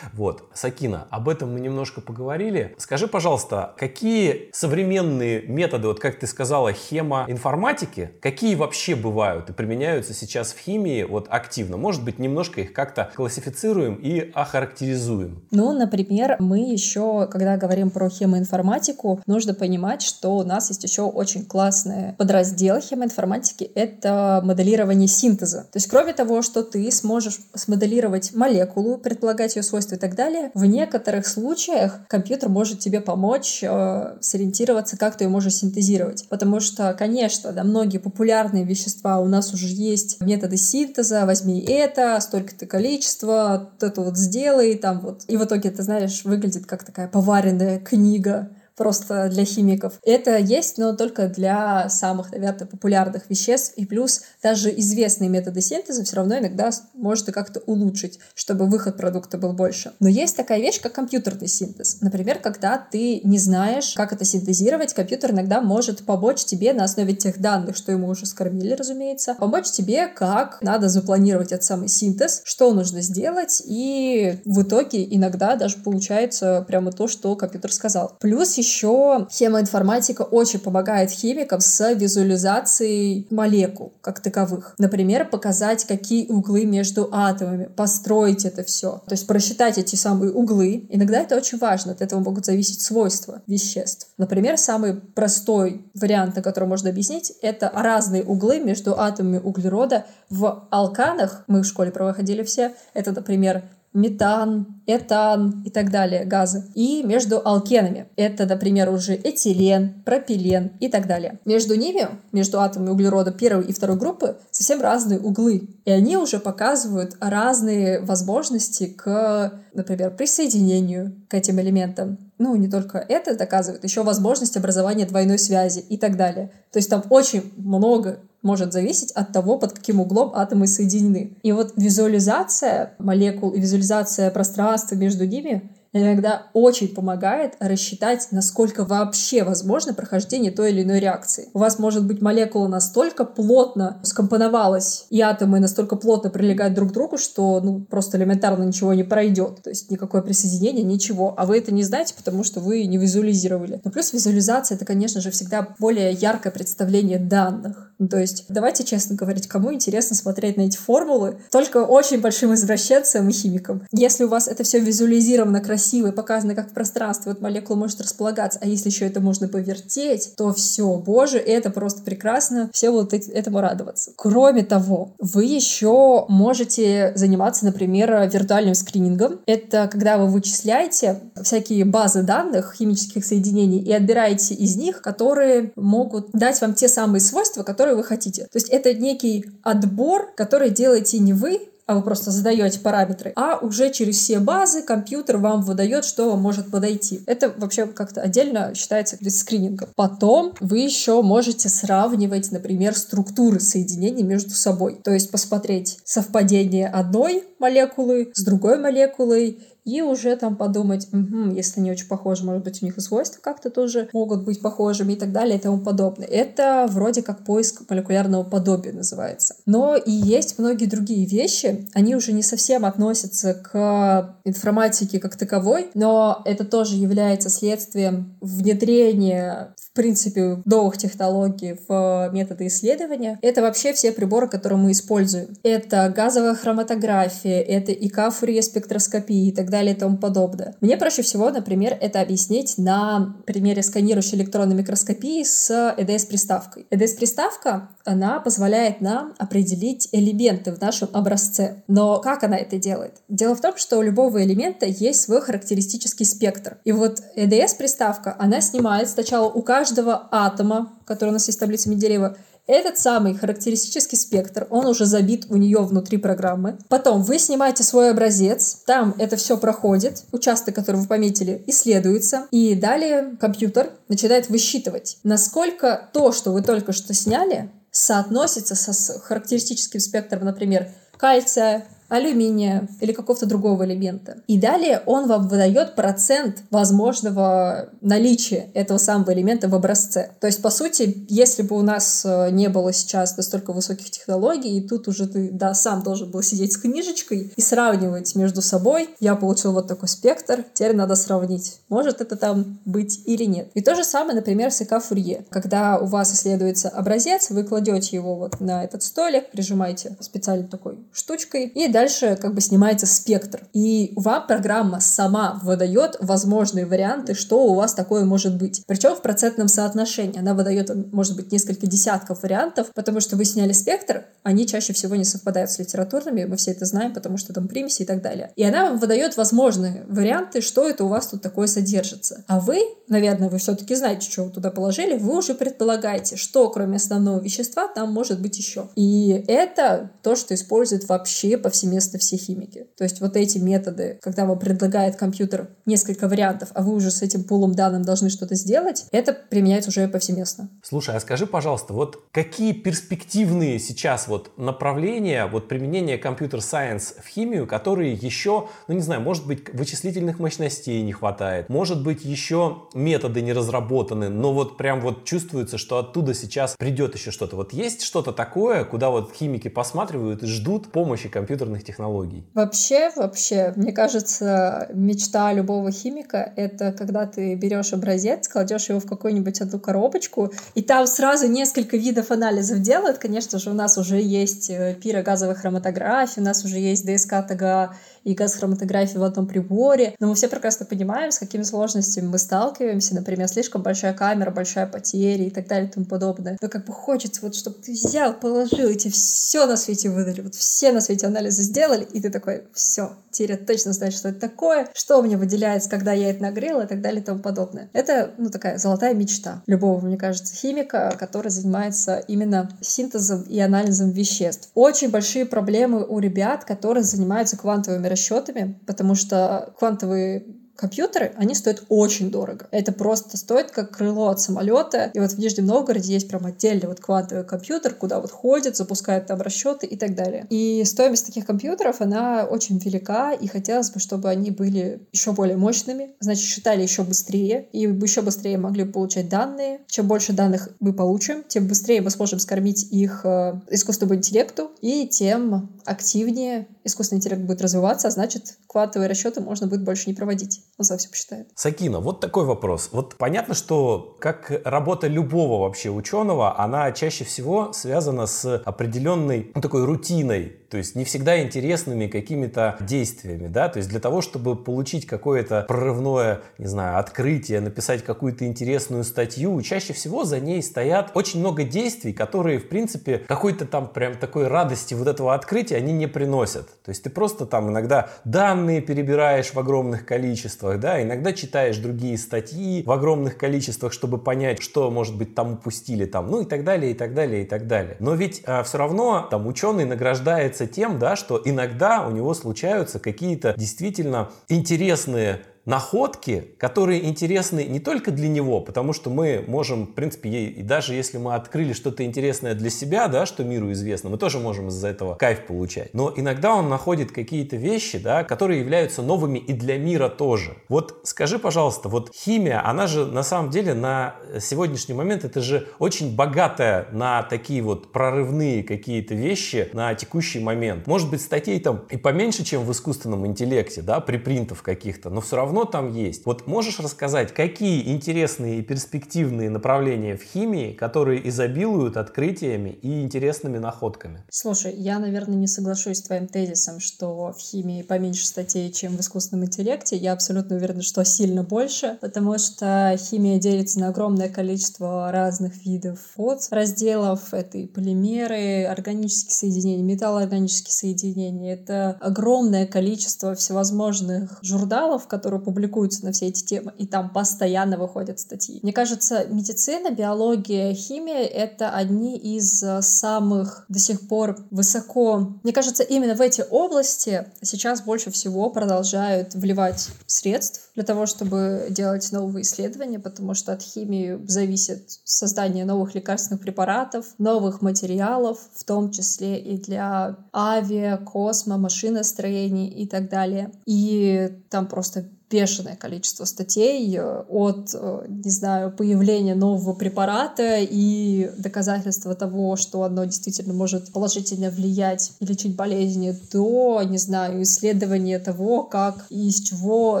Вот. Сакина, об этом мы немножко поговорили. Скажи, пожалуйста, какие современные методы, вот как ты сказала, хемоинформатики, какие вообще бывают и применяются сейчас в химии вот активно? Может быть, немножко их как-то классифицируем и охарактеризуем? Ну, например, мы еще, когда говорим про хемоинформатику, нужно понимать, что у нас есть еще очень классные подразделы хемоинформатики — это моделирование синтеза. То есть кроме того, что ты сможешь смоделировать молекулу, предполагать ее свойства и так далее, в некоторых случаях компьютер может тебе помочь э, сориентироваться, как ты ее можешь синтезировать. Потому что, конечно, да, многие популярные вещества у нас уже есть методы синтеза, возьми это, столько-то количество, вот это вот сделай, там вот. И в итоге, ты знаешь, выглядит как такая поваренная книга, просто для химиков. Это есть, но только для самых, наверное, популярных веществ, и плюс даже известные методы синтеза все равно иногда можно как-то улучшить, чтобы выход продукта был больше. Но есть такая вещь, как компьютерный синтез. Например, когда ты не знаешь, как это синтезировать, компьютер иногда может помочь тебе на основе тех данных, что ему уже скормили, разумеется, помочь тебе, как надо запланировать этот самый синтез, что нужно сделать, и в итоге иногда даже получается прямо то, что компьютер сказал. Плюс еще Еще хемоинформатика очень помогает химикам с визуализацией молекул как таковых. Например, показать, какие углы между атомами, построить это все. То есть просчитать эти самые углы. Иногда это очень важно, от этого могут зависеть свойства веществ. Например, самый простой вариант, на который можно объяснить, это разные углы между атомами углерода в алканах. Мы в школе проходили все. Это, например, метан, этан и так далее газы. И между алкенами. Это, например, уже этилен, пропилен и так далее. Между ними, между атомами углерода первой и второй группы, совсем разные углы. И они уже показывают разные возможности к, например, присоединению к этим элементам. Ну, не только это доказывает, еще возможность образования двойной связи и так далее. То есть там очень много может зависеть от того, под каким углом атомы соединены. И вот визуализация молекул и визуализация пространства между ними иногда очень помогает рассчитать, насколько вообще возможно прохождение той или иной реакции. У вас, может быть, молекула настолько плотно скомпоновалась, и атомы настолько плотно прилегают друг к другу, что ну, просто элементарно ничего не пройдет. То есть никакое присоединение, ничего. А вы это не знаете, потому что вы не визуализировали. Но плюс визуализация — это, конечно же, всегда более яркое представление данных. Ну, то есть давайте честно говорить, кому интересно смотреть на эти формулы? Только очень большим извращенцам и химикам. Если у вас это все визуализировано красиво, красиво и показано, как в пространстве вот молекула может располагаться, а если еще это можно повертеть, то все, боже, это просто прекрасно, все будут этому радоваться. Кроме того, вы еще можете заниматься, например, виртуальным скринингом. Это когда вы вычисляете всякие базы данных химических соединений и отбираете из них, которые могут дать вам те самые свойства, которые вы хотите. То есть это некий отбор, который делаете не вы, а вы просто задаете параметры, а уже через все базы компьютер вам выдает, что вам может подойти. Это вообще как-то отдельно считается скринингом. Потом вы еще можете сравнивать, например, структуры соединений между собой. То есть посмотреть совпадение одной молекулы с другой молекулой, и уже там подумать, угу, если не очень похожи, может быть, у них и свойства как-то тоже могут быть похожими и так далее и тому подобное. Это вроде как поиск молекулярного подобия называется. Но и есть многие другие вещи, они уже не совсем относятся к информатике как таковой, но это тоже является следствием внедрения, в принципе, новых технологий в методы исследования. Это вообще все приборы, которые мы используем. Это газовая хроматография, это ИК-фурье спектроскопия и так далее. И тому подобное. Мне проще всего, например, это объяснить на примере сканирующей электронной микроскопии с ЭДС-приставкой. ЭДС-приставка, она позволяет нам определить элементы в нашем образце. Но как она это делает? Дело в том, что у любого элемента есть свой характеристический спектр. И вот ЭДС-приставка, она снимает сначала у каждого атома, который у нас есть в таблице Менделеева, этот самый характеристический спектр, он уже забит у нее внутри программы. Потом вы снимаете свой образец, там это все проходит, участок, который вы пометили, исследуется, и далее компьютер начинает высчитывать, насколько то, что вы только что сняли, соотносится с характеристическим спектром, например, кальция, алюминия или какого-то другого элемента. И далее он вам выдает процент возможного наличия этого самого элемента в образце. То есть, по сути, если бы у нас не было сейчас настолько высоких технологий, и тут уже ты, да, сам должен был сидеть с книжечкой и сравнивать между собой. Я получил вот такой спектр, теперь надо сравнить, может это там быть или нет. И то же самое, например, с ИК-фурье. Когда у вас исследуется образец, вы кладете его вот на этот столик, прижимаете специальной такой штучкой, и дальше как бы снимается спектр. И вам программа сама выдает возможные варианты, что у вас такое может быть. Причем в процентном соотношении. Она выдает, может быть, несколько десятков вариантов, потому что вы сняли спектр, они чаще всего не совпадают с литературными, мы все это знаем, потому что там примеси и так далее. И она вам выдает возможные варианты, что это у вас тут такое содержится. А вы, наверное, вы все-таки знаете, что вы туда положили, вы уже предполагаете, что кроме основного вещества там может быть еще. И это то, что используют вообще повсеместно место все химики. То есть вот эти методы, когда вам предлагает компьютер несколько вариантов, а вы уже с этим пулом данных должны что-то сделать, это применяется уже повсеместно. Слушай, а скажи, пожалуйста, вот какие перспективные сейчас вот направления вот применения компьютер-сайенс в химию, которые еще, ну не знаю, может быть, вычислительных мощностей не хватает, может быть, еще методы не разработаны, но вот прям вот чувствуется, что оттуда сейчас придет еще что-то. Вот есть что-то такое, куда вот химики посматривают и ждут помощи компьютерных технологий? Вообще, вообще, мне кажется, мечта любого химика — это когда ты берешь образец, кладешь его в какую-нибудь одну коробочку, и там сразу несколько видов анализов делают. Конечно же, у нас уже есть пирогазовая хроматография, у нас уже есть ДСК-ТГА и газохроматография в одном приборе. Но мы все прекрасно понимаем, с какими сложностями мы сталкиваемся. Например, слишком большая камера, большая потеря и так далее и тому подобное. Но как бы хочется, вот, чтобы ты взял, положил, и тебе все на свете выдали. Вот все на свете анализы сделали, и ты такой, все, теперь я точно знаю, что это такое, что у меня выделяется, когда я это нагрела и так далее и тому подобное. Это, ну, такая золотая мечта любого, мне кажется, химика, который занимается именно синтезом и анализом веществ. Очень большие проблемы у ребят, которые занимаются квантовыми расчетами, потому что квантовые компьютеры, они стоят очень дорого. Это просто стоит как крыло от самолета. И вот в Нижнем Новгороде есть прям отдельный вот квантовый компьютер, куда вот ходят, запускают там расчеты и так далее. И стоимость таких компьютеров, она очень велика, и хотелось бы, чтобы они были еще более мощными, значит, считали еще быстрее, и еще быстрее могли получать данные. Чем больше данных мы получим, тем быстрее мы сможем скормить их искусственному интеллекту, и тем активнее искусственный интеллект будет развиваться, а значит, квантовые расчеты можно будет больше не проводить. Он сам все посчитает. Сакина, вот такой вопрос. Вот понятно, что как работа любого вообще ученого, она чаще всего связана с определенной, ну, такой рутиной, то есть не всегда интересными какими-то действиями, да, то есть для того, чтобы получить какое-то прорывное, не знаю, открытие, написать какую-то интересную статью, чаще всего за ней стоят очень много действий, которые, в принципе, какой-то там прям такой радости вот этого открытия они не приносят. То есть ты просто там иногда данные перебираешь в огромных количествах, да, иногда читаешь другие статьи в огромных количествах, чтобы понять, что, может быть, там упустили, там, ну и так далее, и так далее, и так далее. Но ведь а, все равно там ученый награждается тем, да, что иногда у него случаются какие-то действительно интересные находки, которые интересны не только для него, потому что мы можем, в принципе, и даже если мы открыли что-то интересное для себя, да, что миру известно, мы тоже можем из-за этого кайф получать. Но иногда он находит какие-то вещи, да, которые являются новыми и для мира тоже. Вот скажи, пожалуйста, вот химия, она же на самом деле на сегодняшний момент, это же очень богатая на такие вот прорывные какие-то вещи на текущий момент. Может быть, статей там и поменьше, чем в искусственном интеллекте, да, припринтов каких-то, но все равно там есть. Вот можешь рассказать, какие интересные и перспективные направления в химии, которые изобилуют открытиями и интересными находками? Слушай, я, наверное, не соглашусь с твоим тезисом, что в химии поменьше статей, чем в искусственном интеллекте. Я абсолютно уверена, что сильно больше, потому что химия делится на огромное количество разных видов подразделов. Это и полимеры, органические соединения, металлоорганические соединения. Это огромное количество всевозможных журналов, которые публикуются на все эти темы, и там постоянно выходят статьи. Мне кажется, медицина, биология, химия — это одни из самых до сих пор высоко... Мне кажется, именно в эти области сейчас больше всего продолжают вливать средств для того, чтобы делать новые исследования, потому что от химии зависит создание новых лекарственных препаратов, новых материалов, в том числе и для авиа, космо, машиностроений и так далее. И там просто бешеное количество статей от, не знаю, появления нового препарата и доказательства того, что оно действительно может положительно влиять и лечить болезни, до, не знаю, исследования того, как и из чего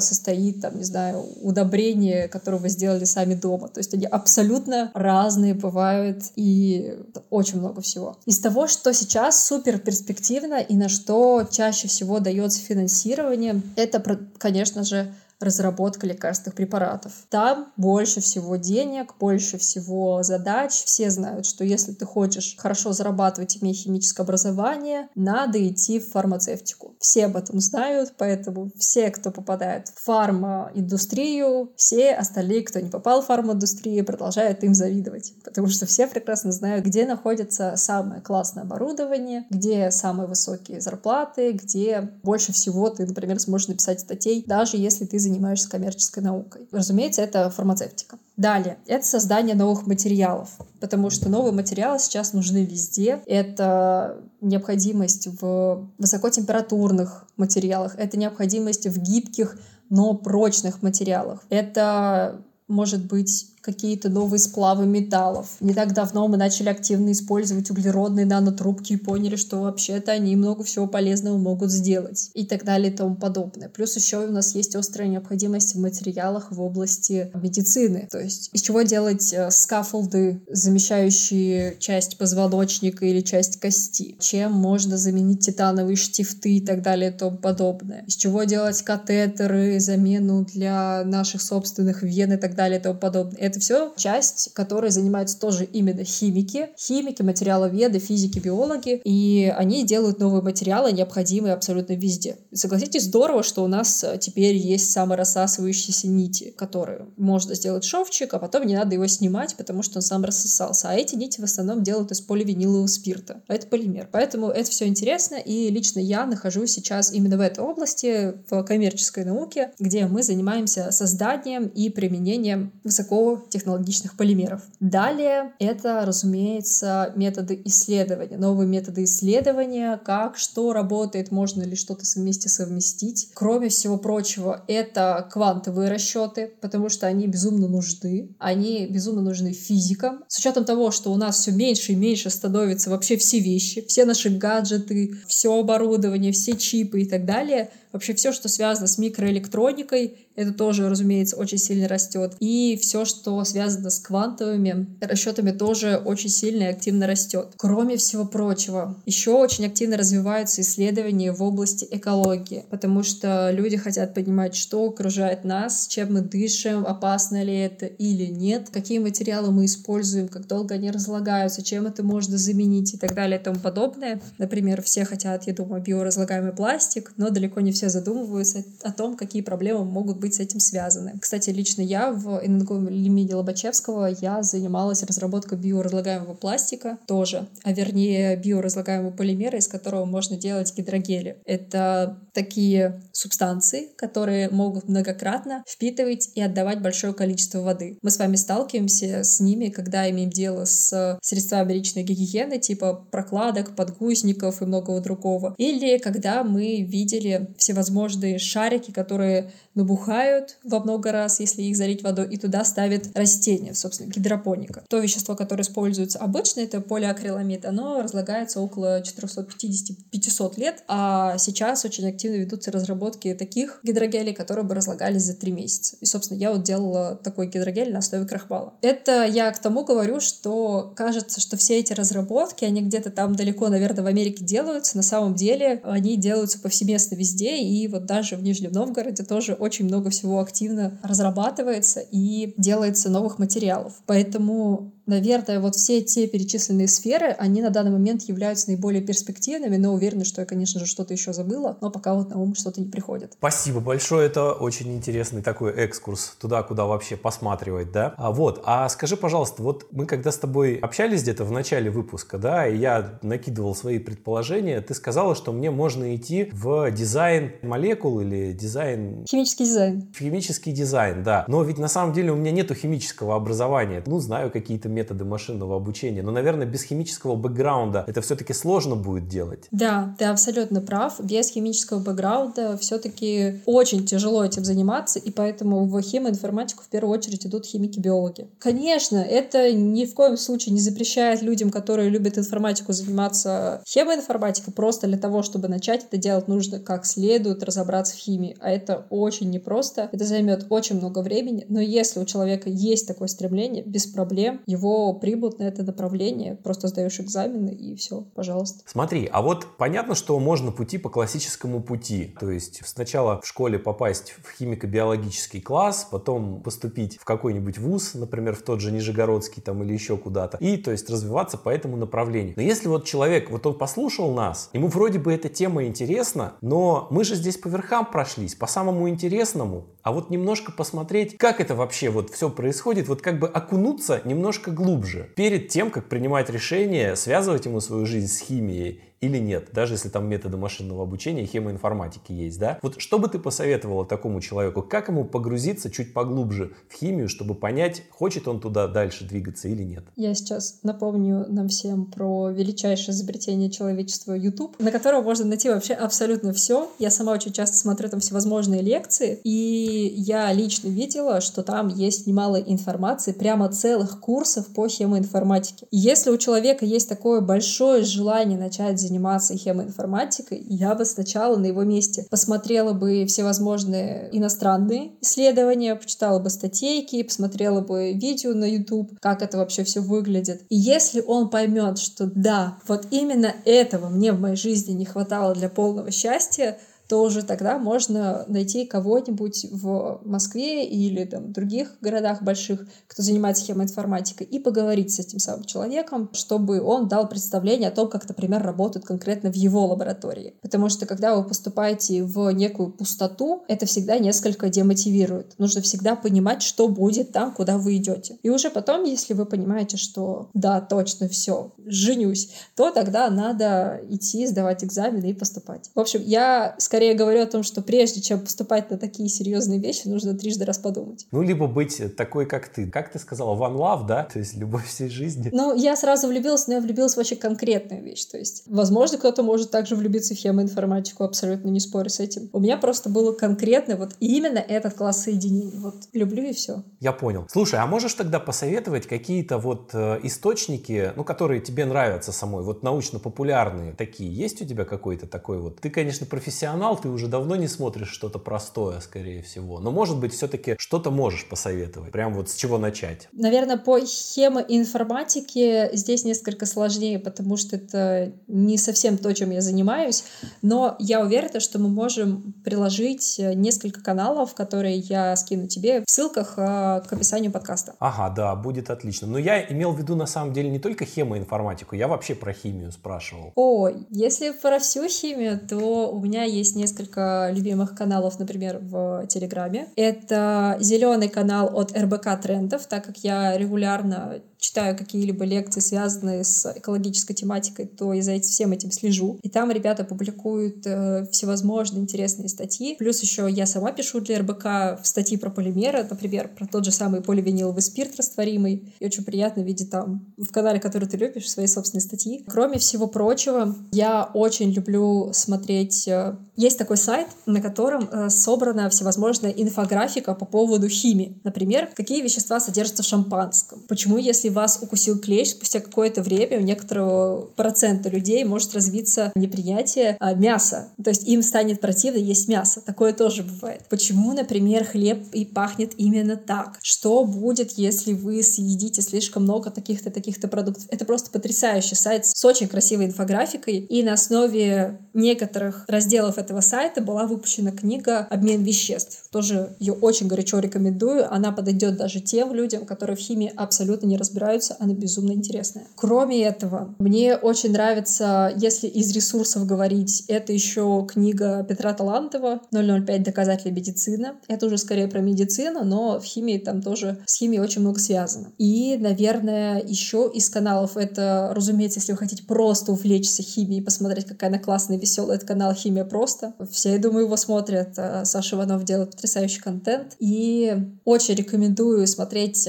состоит, там, не знаю, удобрение, которое вы сделали сами дома. То есть они абсолютно разные бывают, и очень много всего. Из того, что сейчас супер перспективно и на что чаще всего дается финансирование, это, конечно же, разработка лекарственных препаратов. Там больше всего денег, больше всего задач. Все знают, что если ты хочешь хорошо зарабатывать, имея химическое образование, надо идти в фармацевтику. Все об этом знают, поэтому все, кто попадает в фармаиндустрию, все остальные, кто не попал в фармаиндустрию, продолжают им завидовать, потому что все прекрасно знают, где находится самое классное оборудование, где самые высокие зарплаты, где больше всего ты, например, сможешь написать статей, даже если ты занимаешься коммерческой наукой. Разумеется, это фармацевтика. Далее, это создание новых материалов, потому что новые материалы сейчас нужны везде. Это необходимость в высокотемпературных материалах, это необходимость в гибких, но прочных материалах. Это, может быть, какие-то новые сплавы металлов. Не так давно мы начали активно использовать углеродные нанотрубки и поняли, что вообще-то они много всего полезного могут сделать, и так далее и тому подобное. Плюс еще у нас есть острая необходимость в материалах в области медицины. То есть из чего делать скафолды, замещающие часть позвоночника или часть кости? Чем можно заменить титановые штифты и так далее и тому подобное? Из чего делать катетеры, замену для наших собственных вен и так далее и тому подобное? это все часть, которой занимаются тоже именно химики. Химики, материаловеды, физики, биологи. И они делают новые материалы, необходимые абсолютно везде. Согласитесь, здорово, что у нас теперь есть саморассасывающиеся нити, которые можно сделать шовчик, а потом не надо его снимать, потому что он сам рассосался. А эти нити в основном делают из поливинилового спирта. Это полимер. Поэтому это все интересно. И лично я нахожусь сейчас именно в этой области, в коммерческой науке, где мы занимаемся созданием и применением высокотехнологичных полимеров. Далее это, разумеется, методы исследования, новые методы исследования, как, что работает, можно ли что-то вместе совместить. Кроме всего прочего, это квантовые расчеты, потому что они безумно нужны, они безумно нужны физикам. С учетом того, что у нас все меньше и меньше становится вообще все вещи, все наши гаджеты, все оборудование, все чипы и так далее, вообще все, что связано с микроэлектроникой, это тоже, разумеется, очень сильно растет. И все, что связано с квантовыми расчетами, тоже очень сильно и активно растет. Кроме всего прочего, еще очень активно развиваются исследования в области экологии, потому что люди хотят понимать, что окружает нас, чем мы дышим, опасно ли это или нет, какие материалы мы используем, как долго они разлагаются, чем это можно заменить и так далее и тому подобное. Например, все хотят, я думаю, биоразлагаемый пластик, но далеко не все задумываются о том, какие проблемы могут быть быть с этим связаны. Кстати, лично я в эн эн гэ имени Лобачевского я занималась разработкой биоразлагаемого пластика тоже, а вернее биоразлагаемого полимера, из которого можно делать гидрогели. Это такие субстанции, которые могут многократно впитывать и отдавать большое количество воды. Мы с вами сталкиваемся с ними, когда имеем дело с средствами личной гигиены, типа прокладок, подгузников и многого другого. Или когда мы видели всевозможные шарики, которые набухают во много раз, если их залить водой, и туда ставят растения, собственно, гидропоника. То вещество, которое используется обычно, это полиакриламид, оно разлагается около четыреста пятьдесят - пятьсот лет, а сейчас очень активно ведутся разработки таких гидрогелей, которые бы разлагались за три месяца. И, собственно, я вот делала такой гидрогель на основе крахмала. Это я к тому говорю, что кажется, что все эти разработки, они где-то там далеко, наверное, в Америке делаются, на самом деле они делаются повсеместно везде, и вот даже в Нижнем Новгороде тоже очень много всего активно разрабатывается и делается новых материалов. Поэтому, наверное, вот все те перечисленные сферы, они на данный момент являются наиболее перспективными, но уверена, что я, конечно же, что-то еще забыла, но пока вот на ум что-то не приходит. Спасибо большое, это очень интересный такой экскурс туда, куда вообще посматривать, да? А вот, а скажи, пожалуйста, вот мы когда с тобой общались где-то в начале выпуска, да, и я накидывал свои предположения, ты сказала, что мне можно идти в дизайн молекул или дизайн... Химический дизайн. Химический дизайн, да. Но ведь на самом деле у меня нету химического образования. Ну, знаю какие-то методы машинного обучения, но, наверное, без химического бэкграунда это все-таки сложно будет делать. Да, ты абсолютно прав. Без химического бэкграунда все-таки очень тяжело этим заниматься, и поэтому в химоинформатику в первую очередь идут химики-биологи. Конечно, это ни в коем случае не запрещает людям, которые любят информатику, заниматься химоинформатикой. Просто для того, чтобы начать это делать, нужно как следует разобраться в химии, а это очень непросто. Это займет очень много времени, но если у человека есть такое стремление, без проблем его примут на это направление, просто сдаешь экзамены и все, пожалуйста. Смотри, а вот понятно, что можно пойти по классическому пути, то есть сначала в школе попасть в химико-биологический класс, потом поступить в какой-нибудь вуз, например, в тот же Нижегородский там или еще куда-то, и то есть развиваться по этому направлению. Но если вот человек, вот он послушал нас, ему вроде бы эта тема интересна, но мы же здесь по верхам прошлись, по самому интересному, а вот немножко посмотреть, как это вообще вот все происходит, вот как бы окунуться немножко глубже, перед тем, как принимать решение, связывать ему свою жизнь с химией или нет, даже если там методы машинного обучения и химоинформатики есть, да? Вот что бы ты посоветовала такому человеку, как ему погрузиться чуть поглубже в химию, чтобы понять, хочет он туда дальше двигаться или нет? Я сейчас напомню нам всем про величайшее изобретение человечества YouTube, на которого можно найти вообще абсолютно все. Я сама очень часто смотрю там всевозможные лекции, и я лично видела, что там есть немало информации, прямо целых курсов по химоинформатике. И если у человека есть такое большое желание начать заниматься заниматься хемоинформатикой, я бы сначала на его месте посмотрела бы всевозможные иностранные исследования, почитала бы статейки, посмотрела бы видео на YouTube, как это вообще все выглядит. И если он поймет, что да, вот именно этого мне в моей жизни не хватало для полного счастья, то уже тогда можно найти кого-нибудь в Москве или там, в других городах больших, кто занимается хемоинформатикой, и поговорить с этим самым человеком, чтобы он дал представление о том, как, например, работают конкретно в его лаборатории. Потому что, когда вы поступаете в некую пустоту, это всегда несколько демотивирует. Нужно всегда понимать, что будет там, куда вы идете. И уже потом, если вы понимаете, что да, точно, все, женюсь, то тогда надо идти, сдавать экзамены и поступать. В общем, я скорее говорю о том, что прежде чем поступать на такие серьезные вещи, нужно трижды раз подумать. Ну, либо быть такой, как ты. Как ты сказала, one love, да? То есть любовь всей жизни. Ну, я сразу влюбилась, но я влюбилась в очень конкретную вещь. То есть, возможно, кто-то может также влюбиться в хемоинформатику, абсолютно не спорю с этим. У меня просто было конкретно вот именно этот класс соединений. Вот люблю и все. Я понял. Слушай, а можешь тогда посоветовать какие-то вот э, источники, ну, которые тебе нравятся самой, вот научно-популярные такие? Есть у тебя какой-то такой вот? Ты, конечно, профессионал, ты уже давно не смотришь что-то простое, скорее всего, но, может быть, все-таки что-то можешь посоветовать? Прям вот с чего начать? Наверное, по хемоинформатике здесь несколько сложнее, потому что это не совсем то, чем я занимаюсь, но я уверена, что мы можем приложить несколько каналов, которые я скину тебе в ссылках к описанию подкаста. Ага, да, будет отлично. Но я имел в виду, на самом деле, не только хемоинформатику, я вообще про химию спрашивал. Ой, если про всю химию, то у меня есть несколько любимых каналов, например, в Телеграме. Это зеленый канал от эр бэ ка Трендов, так как я регулярно читаю какие-либо лекции, связанные с экологической тематикой, то я за всем этим слежу. И там ребята публикуют э, всевозможные интересные статьи. Плюс еще я сама пишу для эр бэ ка статьи про полимеры, например, про тот же самый поливиниловый спирт растворимый. И очень приятно видеть там в канале, который ты любишь, свои собственные статьи. Кроме всего прочего, я очень люблю смотреть... Э, есть такой сайт, на котором э, собрана всевозможная инфографика по поводу химии. Например, какие вещества содержатся в шампанском. Почему, если вас укусил клещ, спустя какое-то время у некоторого процента людей может развиться неприятие а, мяса. То есть им станет противно есть мясо. Такое тоже бывает. Почему, например, хлеб и пахнет именно так? Что будет, если вы съедите слишком много таких-то, таких-то продуктов? Это просто потрясающий сайт с очень красивой инфографикой. И на основе некоторых разделов этого сайта была выпущена книга «Обмен веществ». Тоже ее очень горячо рекомендую. Она подойдет даже тем людям, которые в химии абсолютно не разбираются. Она безумно интересная. Кроме этого, мне очень нравится, если из ресурсов говорить, это еще книга Петра Талантова ноль ноль пять «Доказатели медицины». Это уже скорее про медицину, но в химии там тоже с химией очень много связано. И, наверное, еще из каналов это, разумеется, если вы хотите просто увлечься химией и посмотреть, какая она классная, веселая, это канал «Химия просто». Все, я думаю, его смотрят. Саша Иванов делает потрясающий контент. И очень рекомендую смотреть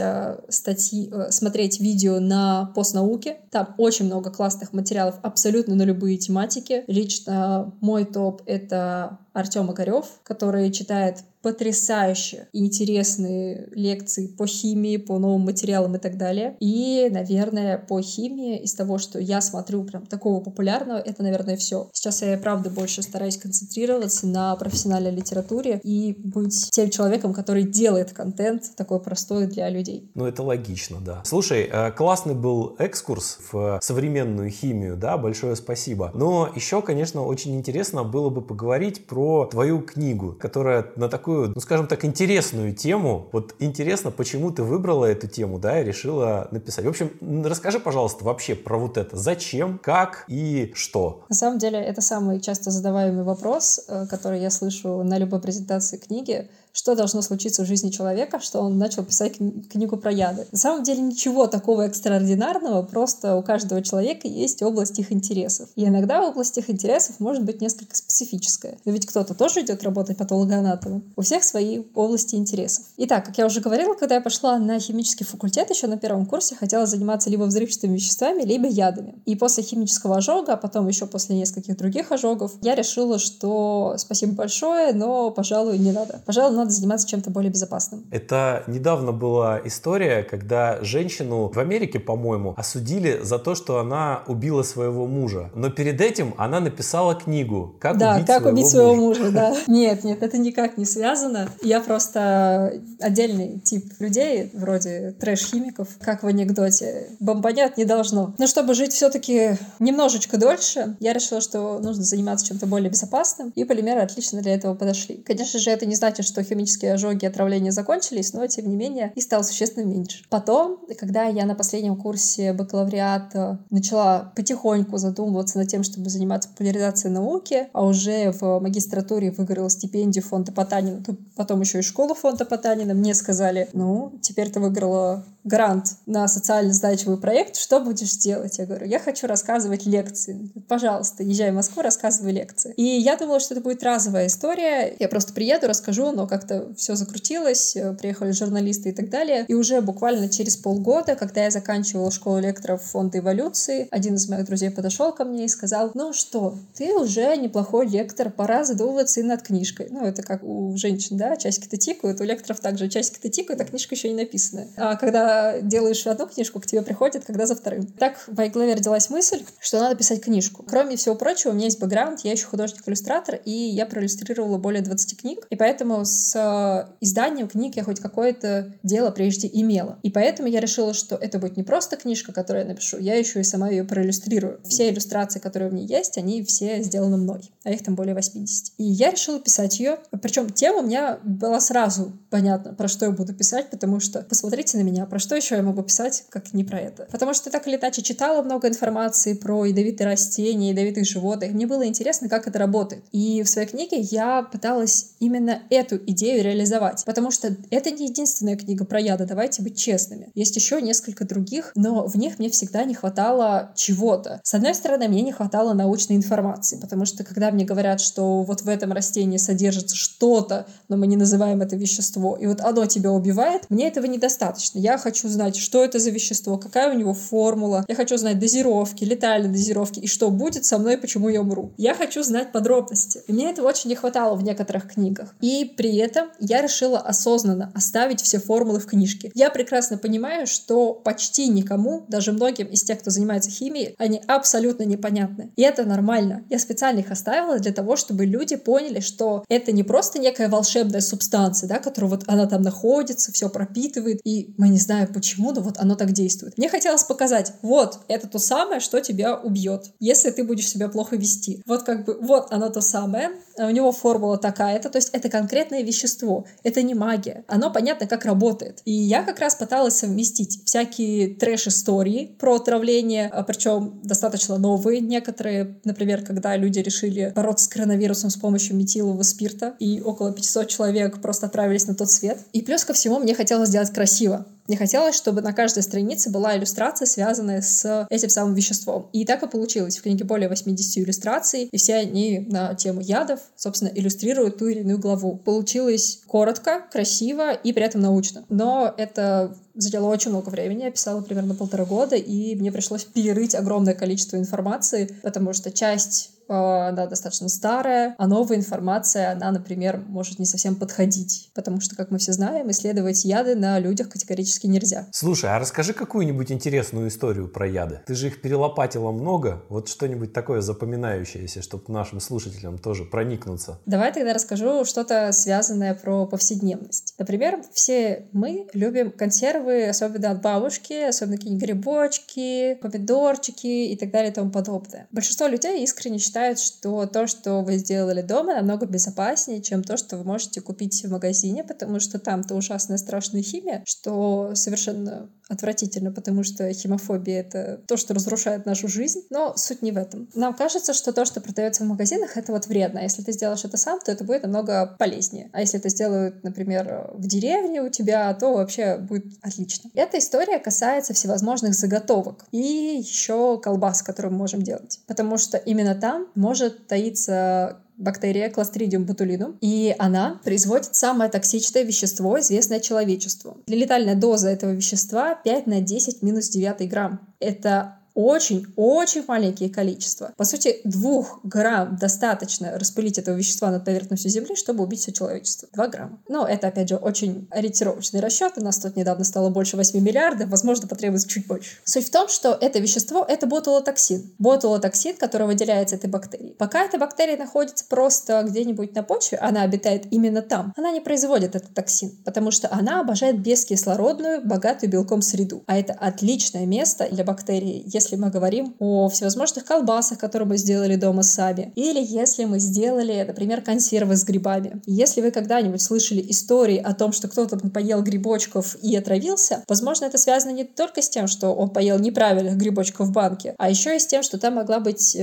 статьи, смотреть видео на Постнауке. Там очень много классных материалов абсолютно на любые тематики. Лично мой топ — это Артём Огарёв, который читает потрясающе интересные лекции по химии, по новым материалам и так далее. И, наверное, по химии из того, что я смотрю прям такого популярного, это, наверное, все. Сейчас я, правда, больше стараюсь концентрироваться на профессиональной литературе и быть тем человеком, который делает контент такой простой для людей. Ну, это логично, да. Слушай, классный был экскурс в современную химию, да, большое спасибо. Но еще, конечно, очень интересно было бы поговорить про твою книгу, которая на такую, ну, скажем так, интересную тему. Вот интересно, почему ты выбрала эту тему, да, и решила написать. В общем, расскажи, пожалуйста, вообще про вот это. Зачем, как и что? На самом деле, это самый часто задаваемый вопрос, который я слышу на любой презентации книги. Что должно случиться в жизни человека, что он начал писать книгу про яды. На самом деле ничего такого экстраординарного, просто у каждого человека есть область их интересов. И иногда область их интересов может быть несколько специфическая. Но ведь кто-то тоже идет работать патологоанатомом. У всех свои области интересов. Итак, как я уже говорила, когда я пошла на химический факультет, еще на первом курсе хотела заниматься либо взрывчатыми веществами, либо ядами. И после химического ожога, а потом еще после нескольких других ожогов, я решила, что спасибо большое, но, пожалуй, не надо. Пожалуй, надо заниматься чем-то более безопасным. Это недавно была история, когда женщину в Америке, по-моему, осудили за то, что она убила своего мужа. Но перед этим она написала книгу «Как да, убить как своего убить мужа». Да, как убить своего мужа, да. Нет, нет, это никак не связано. связано. Я просто отдельный тип людей, вроде трэш-химиков, как в анекдоте. Бомбанет не должно. Но чтобы жить все-таки немножечко дольше, я решила, что нужно заниматься чем-то более безопасным, и полимеры отлично для этого подошли. Конечно же, это не значит, что химические ожоги и отравления закончились, но, тем не менее, их стало существенно меньше. Потом, когда я на последнем курсе бакалавриата начала потихоньку задумываться над тем, чтобы заниматься популяризацией науки, а уже в магистратуре выиграла стипендию Фонда Потанина, потом еще и школу Фонда Потанина, мне сказали: ну, теперь ты выиграла грант на социально-значимый проект, что будешь делать? Я говорю: я хочу рассказывать лекции. Пожалуйста, езжай в Москву, рассказывай лекции. И я думала, что это будет разовая история. Я просто приеду, расскажу, но как-то все закрутилось, приехали журналисты и так далее. И уже буквально через полгода, когда я заканчивала школу лекторов Фонда эволюции, один из моих друзей подошел ко мне и сказал: ну что, ты уже неплохой лектор, пора задумываться и над книжкой. Ну, это как у женщин, да, часики-то тикают, у лекторов также часики-то тикают, а книжка еще не написана. А когда делаешь одну книжку, к тебе приходят, когда за вторым. Так в моей голове родилась мысль, что надо писать книжку. Кроме всего прочего, у меня есть бэкграунд, я еще художник-иллюстратор, и я проиллюстрировала более двадцати книг, и поэтому с изданием книг я хоть какое-то дело прежде имела. И поэтому я решила, что это будет не просто книжка, которую я напишу, я еще и сама ее проиллюстрирую. Все иллюстрации, которые у меня есть, они все сделаны мной, а их там более восьмидесяти. И я решила писать ее, причем тема у меня была сразу понятна, про что я буду писать, потому что посмотрите на меня, про что Что еще я могу писать, как не про это? Потому что так или иначе читала много информации про ядовитые растения, ядовитых животных. Мне было интересно, как это работает. И в своей книге я пыталась именно эту идею реализовать. Потому что это не единственная книга про яды, давайте быть честными. Есть еще несколько других, но в них мне всегда не хватало чего-то. С одной стороны, мне не хватало научной информации, потому что когда мне говорят, что вот в этом растении содержится что-то, но мы не называем это вещество, и вот оно тебя убивает, мне этого недостаточно. Я хочу Хочу знать, что это за вещество, какая у него формула. Я хочу знать дозировки, летальные дозировки, и что будет со мной, почему я умру. Я хочу знать подробности. И мне этого очень не хватало в некоторых книгах. И при этом я решила осознанно оставить все формулы в книжке. Я прекрасно понимаю, что почти никому, даже многим из тех, кто занимается химией, они абсолютно непонятны. И это нормально. Я специально их оставила для того, чтобы люди поняли, что это не просто некая волшебная субстанция, да, которая вот она там находится, все пропитывает, и мы не знаем почему, но вот оно так действует. Мне хотелось показать: вот, это то самое, что тебя убьет, если ты будешь себя плохо вести. Вот как бы, вот оно то самое, у него формула такая-то, то есть это конкретное вещество, это не магия, оно понятно, как работает. И я как раз пыталась совместить всякие трэш-истории про отравление, причем достаточно новые некоторые, например, когда люди решили бороться с коронавирусом с помощью метилового спирта, и около пятисот человек просто отравились на тот свет. И плюс ко всему мне хотелось сделать красиво. Мне хотелось, чтобы на каждой странице была иллюстрация, связанная с этим самым веществом. И так и получилось. В книге более восьмидесяти иллюстраций, и все они на тему ядов, собственно, иллюстрируют ту или иную главу. Получилось коротко, красиво и при этом научно. Но это заняло очень много времени, я писала примерно полтора года, и мне пришлось перерыть огромное количество информации, потому что часть... она достаточно старая, а новая информация, она, например, может не совсем подходить, потому что, как мы все знаем, исследовать яды на людях категорически нельзя. Слушай, а расскажи какую-нибудь интересную историю про яды. Ты же их перелопатила много, вот что-нибудь такое запоминающееся, чтобы нашим слушателям тоже проникнуться. Давай тогда расскажу что-то связанное про повседневность. Например, все мы любим консервы, особенно от бабушки, особенно какие-нибудь грибочки, помидорчики и так далее и тому подобное. Большинство людей искренне считают, считают, что то, что вы сделали дома, намного безопаснее, чем то, что вы можете купить в магазине, потому что там-то ужасная страшная химия, что совершенно отвратительно, потому что химофобия — это то, что разрушает нашу жизнь, но суть не в этом. Нам кажется, что то, что продается в магазинах, это вот вредно, а если ты сделаешь это сам, то это будет намного полезнее, а если это сделают, например, в деревне у тебя, то вообще будет отлично. Эта история касается всевозможных заготовок и еще колбас, которые мы можем делать, потому что именно там может таиться бактерия Clostridium botulinum, и она производит самое токсичное вещество, известное человечеству. Летальная доза этого вещества пять на десять минус девять грамм. Это очень-очень маленькие количества. По сути, двух грамм достаточно распылить этого вещества над поверхностью Земли, чтобы убить все человечество. Два грамма. Но это, опять же, очень ориентировочный расчет. У нас тут недавно стало больше восьми миллиардов, возможно, потребуется чуть больше. Суть в том, что это вещество — это ботулотоксин. Ботулотоксин, который выделяется этой бактерией. Пока эта бактерия находится просто где-нибудь на почве, она обитает именно там, она не производит этот токсин, потому что она обожает бескислородную, богатую белком среду. А это отличное место для бактерий, если мы говорим о всевозможных колбасах, которые мы сделали дома сами, или если мы сделали, например, консервы с грибами. Если вы когда-нибудь слышали истории о том, что кто-то поел грибочков и отравился, возможно, это связано не только с тем, что он поел неправильных грибочков в банке, а еще и с тем, что там могла быть э,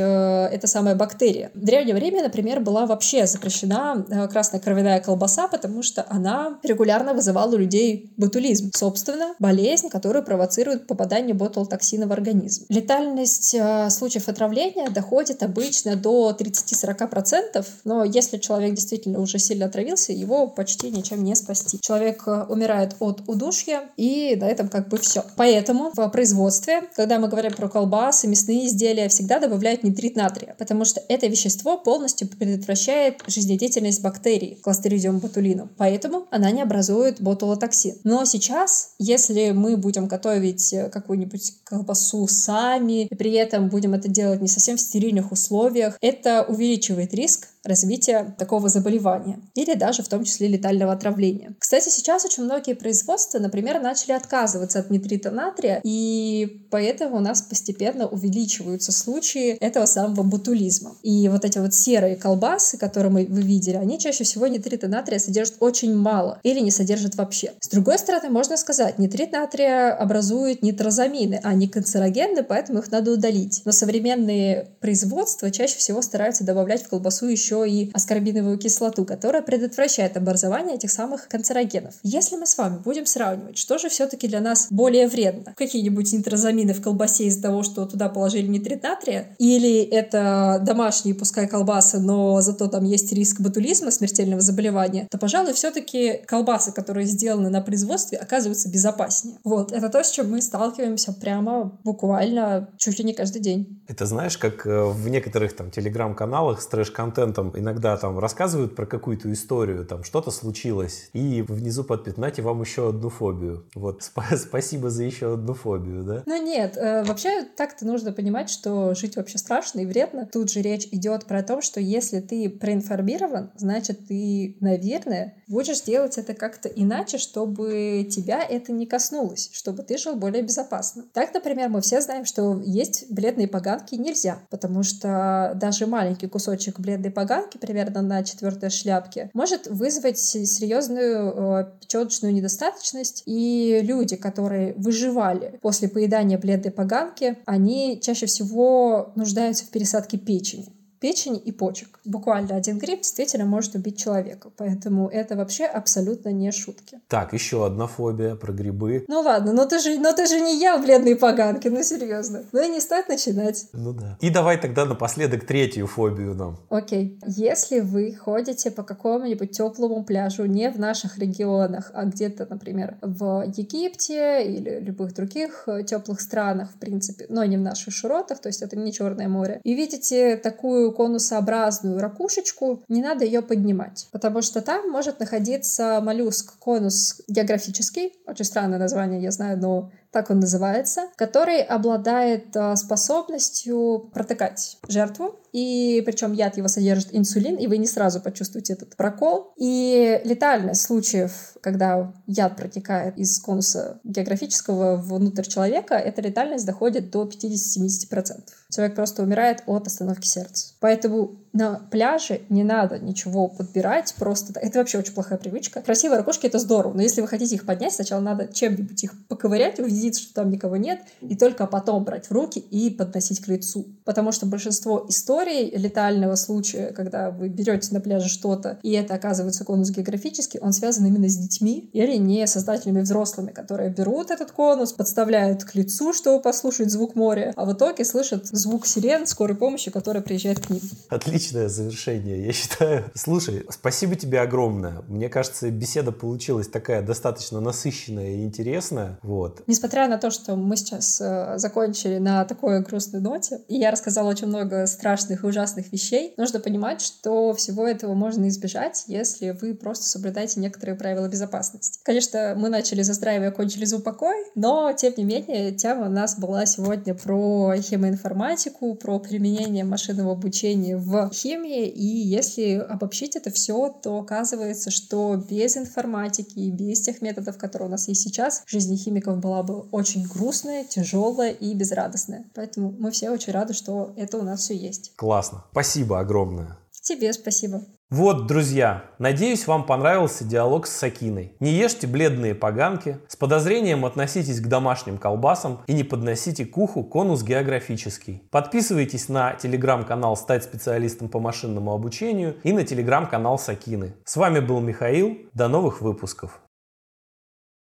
эта самая бактерия. В древнее время, например, была вообще запрещена э, красная кровяная колбаса, потому что она регулярно вызывала у людей ботулизм. Собственно, болезнь, которая провоцирует попадание ботулотоксина в организм. Летальность э, случаев отравления доходит обычно до тридцать-сорок процентов, но если человек действительно уже сильно отравился, его почти ничем не спасти. Человек э, умирает от удушья, и на этом как бы все. Поэтому в производстве, когда мы говорим про колбасы, мясные изделия, всегда добавляют нитрит натрия, потому что это вещество полностью предотвращает жизнедеятельность бактерий Clostridium botulinum, поэтому она не образует ботулотоксин. Но сейчас, если мы будем готовить какую-нибудь колбасу сами, и при этом будем это делать не совсем в стерильных условиях, это увеличивает риск развития такого заболевания или даже в том числе летального отравления. Кстати, сейчас очень многие производства, например, начали отказываться от нитрита натрия, и поэтому у нас постепенно увеличиваются случаи этого самого ботулизма. И вот эти вот серые колбасы, которые мы, вы видели, они чаще всего нитрита натрия содержат очень мало или не содержат вообще. С другой стороны, можно сказать, нитрит натрия образует нитрозамины, а не канцерогены, поэтому их надо удалить. Но современные производства чаще всего стараются добавлять в колбасу еще и аскорбиновую кислоту, которая предотвращает образование этих самых канцерогенов. Если мы с вами будем сравнивать, что же все-таки для нас более вредно? Какие-нибудь нитрозамины в колбасе из-за того, что туда положили нитрит натрия? Или это домашние, пускай колбасы, но зато там есть риск ботулизма, смертельного заболевания? То, пожалуй, все-таки колбасы, которые сделаны на производстве, оказываются безопаснее. Вот, это то, с чем мы сталкиваемся прямо буквально чуть ли не каждый день. Это знаешь, как в некоторых там телеграм-каналах с трэш-контентом иногда там рассказывают про какую-то историю, там что-то случилось, и внизу подписывают: «Нате вам еще одну фобию». Вот, сп- спасибо за еще одну фобию, да? Ну нет, э, вообще так-то нужно понимать, что жить вообще страшно и вредно. Тут же речь идет про то, что если ты проинформирован, значит ты, наверное, будешь делать это как-то иначе, чтобы тебя это не коснулось, чтобы ты жил более безопасно. Так, например, мы все знаем, что есть бледные поганки нельзя, потому что даже маленький кусочек бледной поганки примерно на четвертой шляпке может вызвать серьезную э, печёночную недостаточность, и люди, которые выживали после поедания бледной поганки, они чаще всего нуждаются в пересадке печени. Печень и почек. Буквально один гриб действительно может убить человека, поэтому это вообще абсолютно не шутки. Так, еще одна фобия про грибы. Ну ладно, но ты же, но ты же не ел бледные поганки, ну серьезно. Ну и не стоит начинать. Ну да. И давай тогда напоследок третью фобию нам. Окей. Если вы ходите по какому-нибудь теплому пляжу не в наших регионах, а где-то, например, в Египте или любых других теплых странах, в принципе, но не в наших широтах, то есть это не Черное море, и видите такую конусообразную ракушечку, не надо ее поднимать, потому что там может находиться моллюск Conus geographicus, очень странное название, я знаю, но так он называется, который обладает способностью протыкать жертву, и причем яд его содержит инсулин, и вы не сразу почувствуете этот прокол. И летальность случаев, когда яд протекает из конуса географического внутрь человека, эта летальность доходит до пятьдесят-семьдесят процентов. Человек просто умирает от остановки сердца. Поэтому на пляже не надо ничего подбирать, просто это вообще очень плохая привычка. Красивые ракушки — это здорово, но если вы хотите их поднять, сначала надо чем-нибудь их поковырять, увидеть, что там никого нет, и только потом брать в руки и подносить к лицу. потому что большинство историй летального случая, когда вы берете на пляже что-то, и это оказывается конус географический, он связан именно с детьми или не создателями взрослыми, которые берут этот конус, подставляют к лицу, чтобы послушать звук моря, а в итоге слышат звук сирен скорой помощи, которая приезжает к ним. Отличное завершение, я считаю. Слушай, спасибо тебе огромное. Мне кажется, беседа получилась такая достаточно насыщенная и интересная. Вот. Несмотря на то, что мы сейчас э, закончили на такой грустной ноте, и я рассказала очень много страшных и ужасных вещей, нужно понимать, что всего этого можно избежать, если вы просто соблюдаете некоторые правила безопасности. Конечно, мы начали за здравие, кончили за упокой, но, тем не менее, тема у нас была сегодня про химиоинформатику, про применение машинного обучения в химии, и если обобщить это все, то оказывается, что без информатики и без тех методов, которые у нас есть сейчас, жизнь химиков была бы очень грустная, тяжелая и безрадостная. Поэтому мы все очень рады, что это у нас все есть. Классно. Спасибо огромное. Тебе спасибо. Вот, друзья, надеюсь, вам понравился диалог с Сакиной. Не ешьте бледные поганки, с подозрением относитесь к домашним колбасам и не подносите к уху конус географический. Подписывайтесь на телеграм-канал «Стать специалистом по машинному обучению» и на телеграм-канал Сакины. С вами был Михаил. До новых выпусков.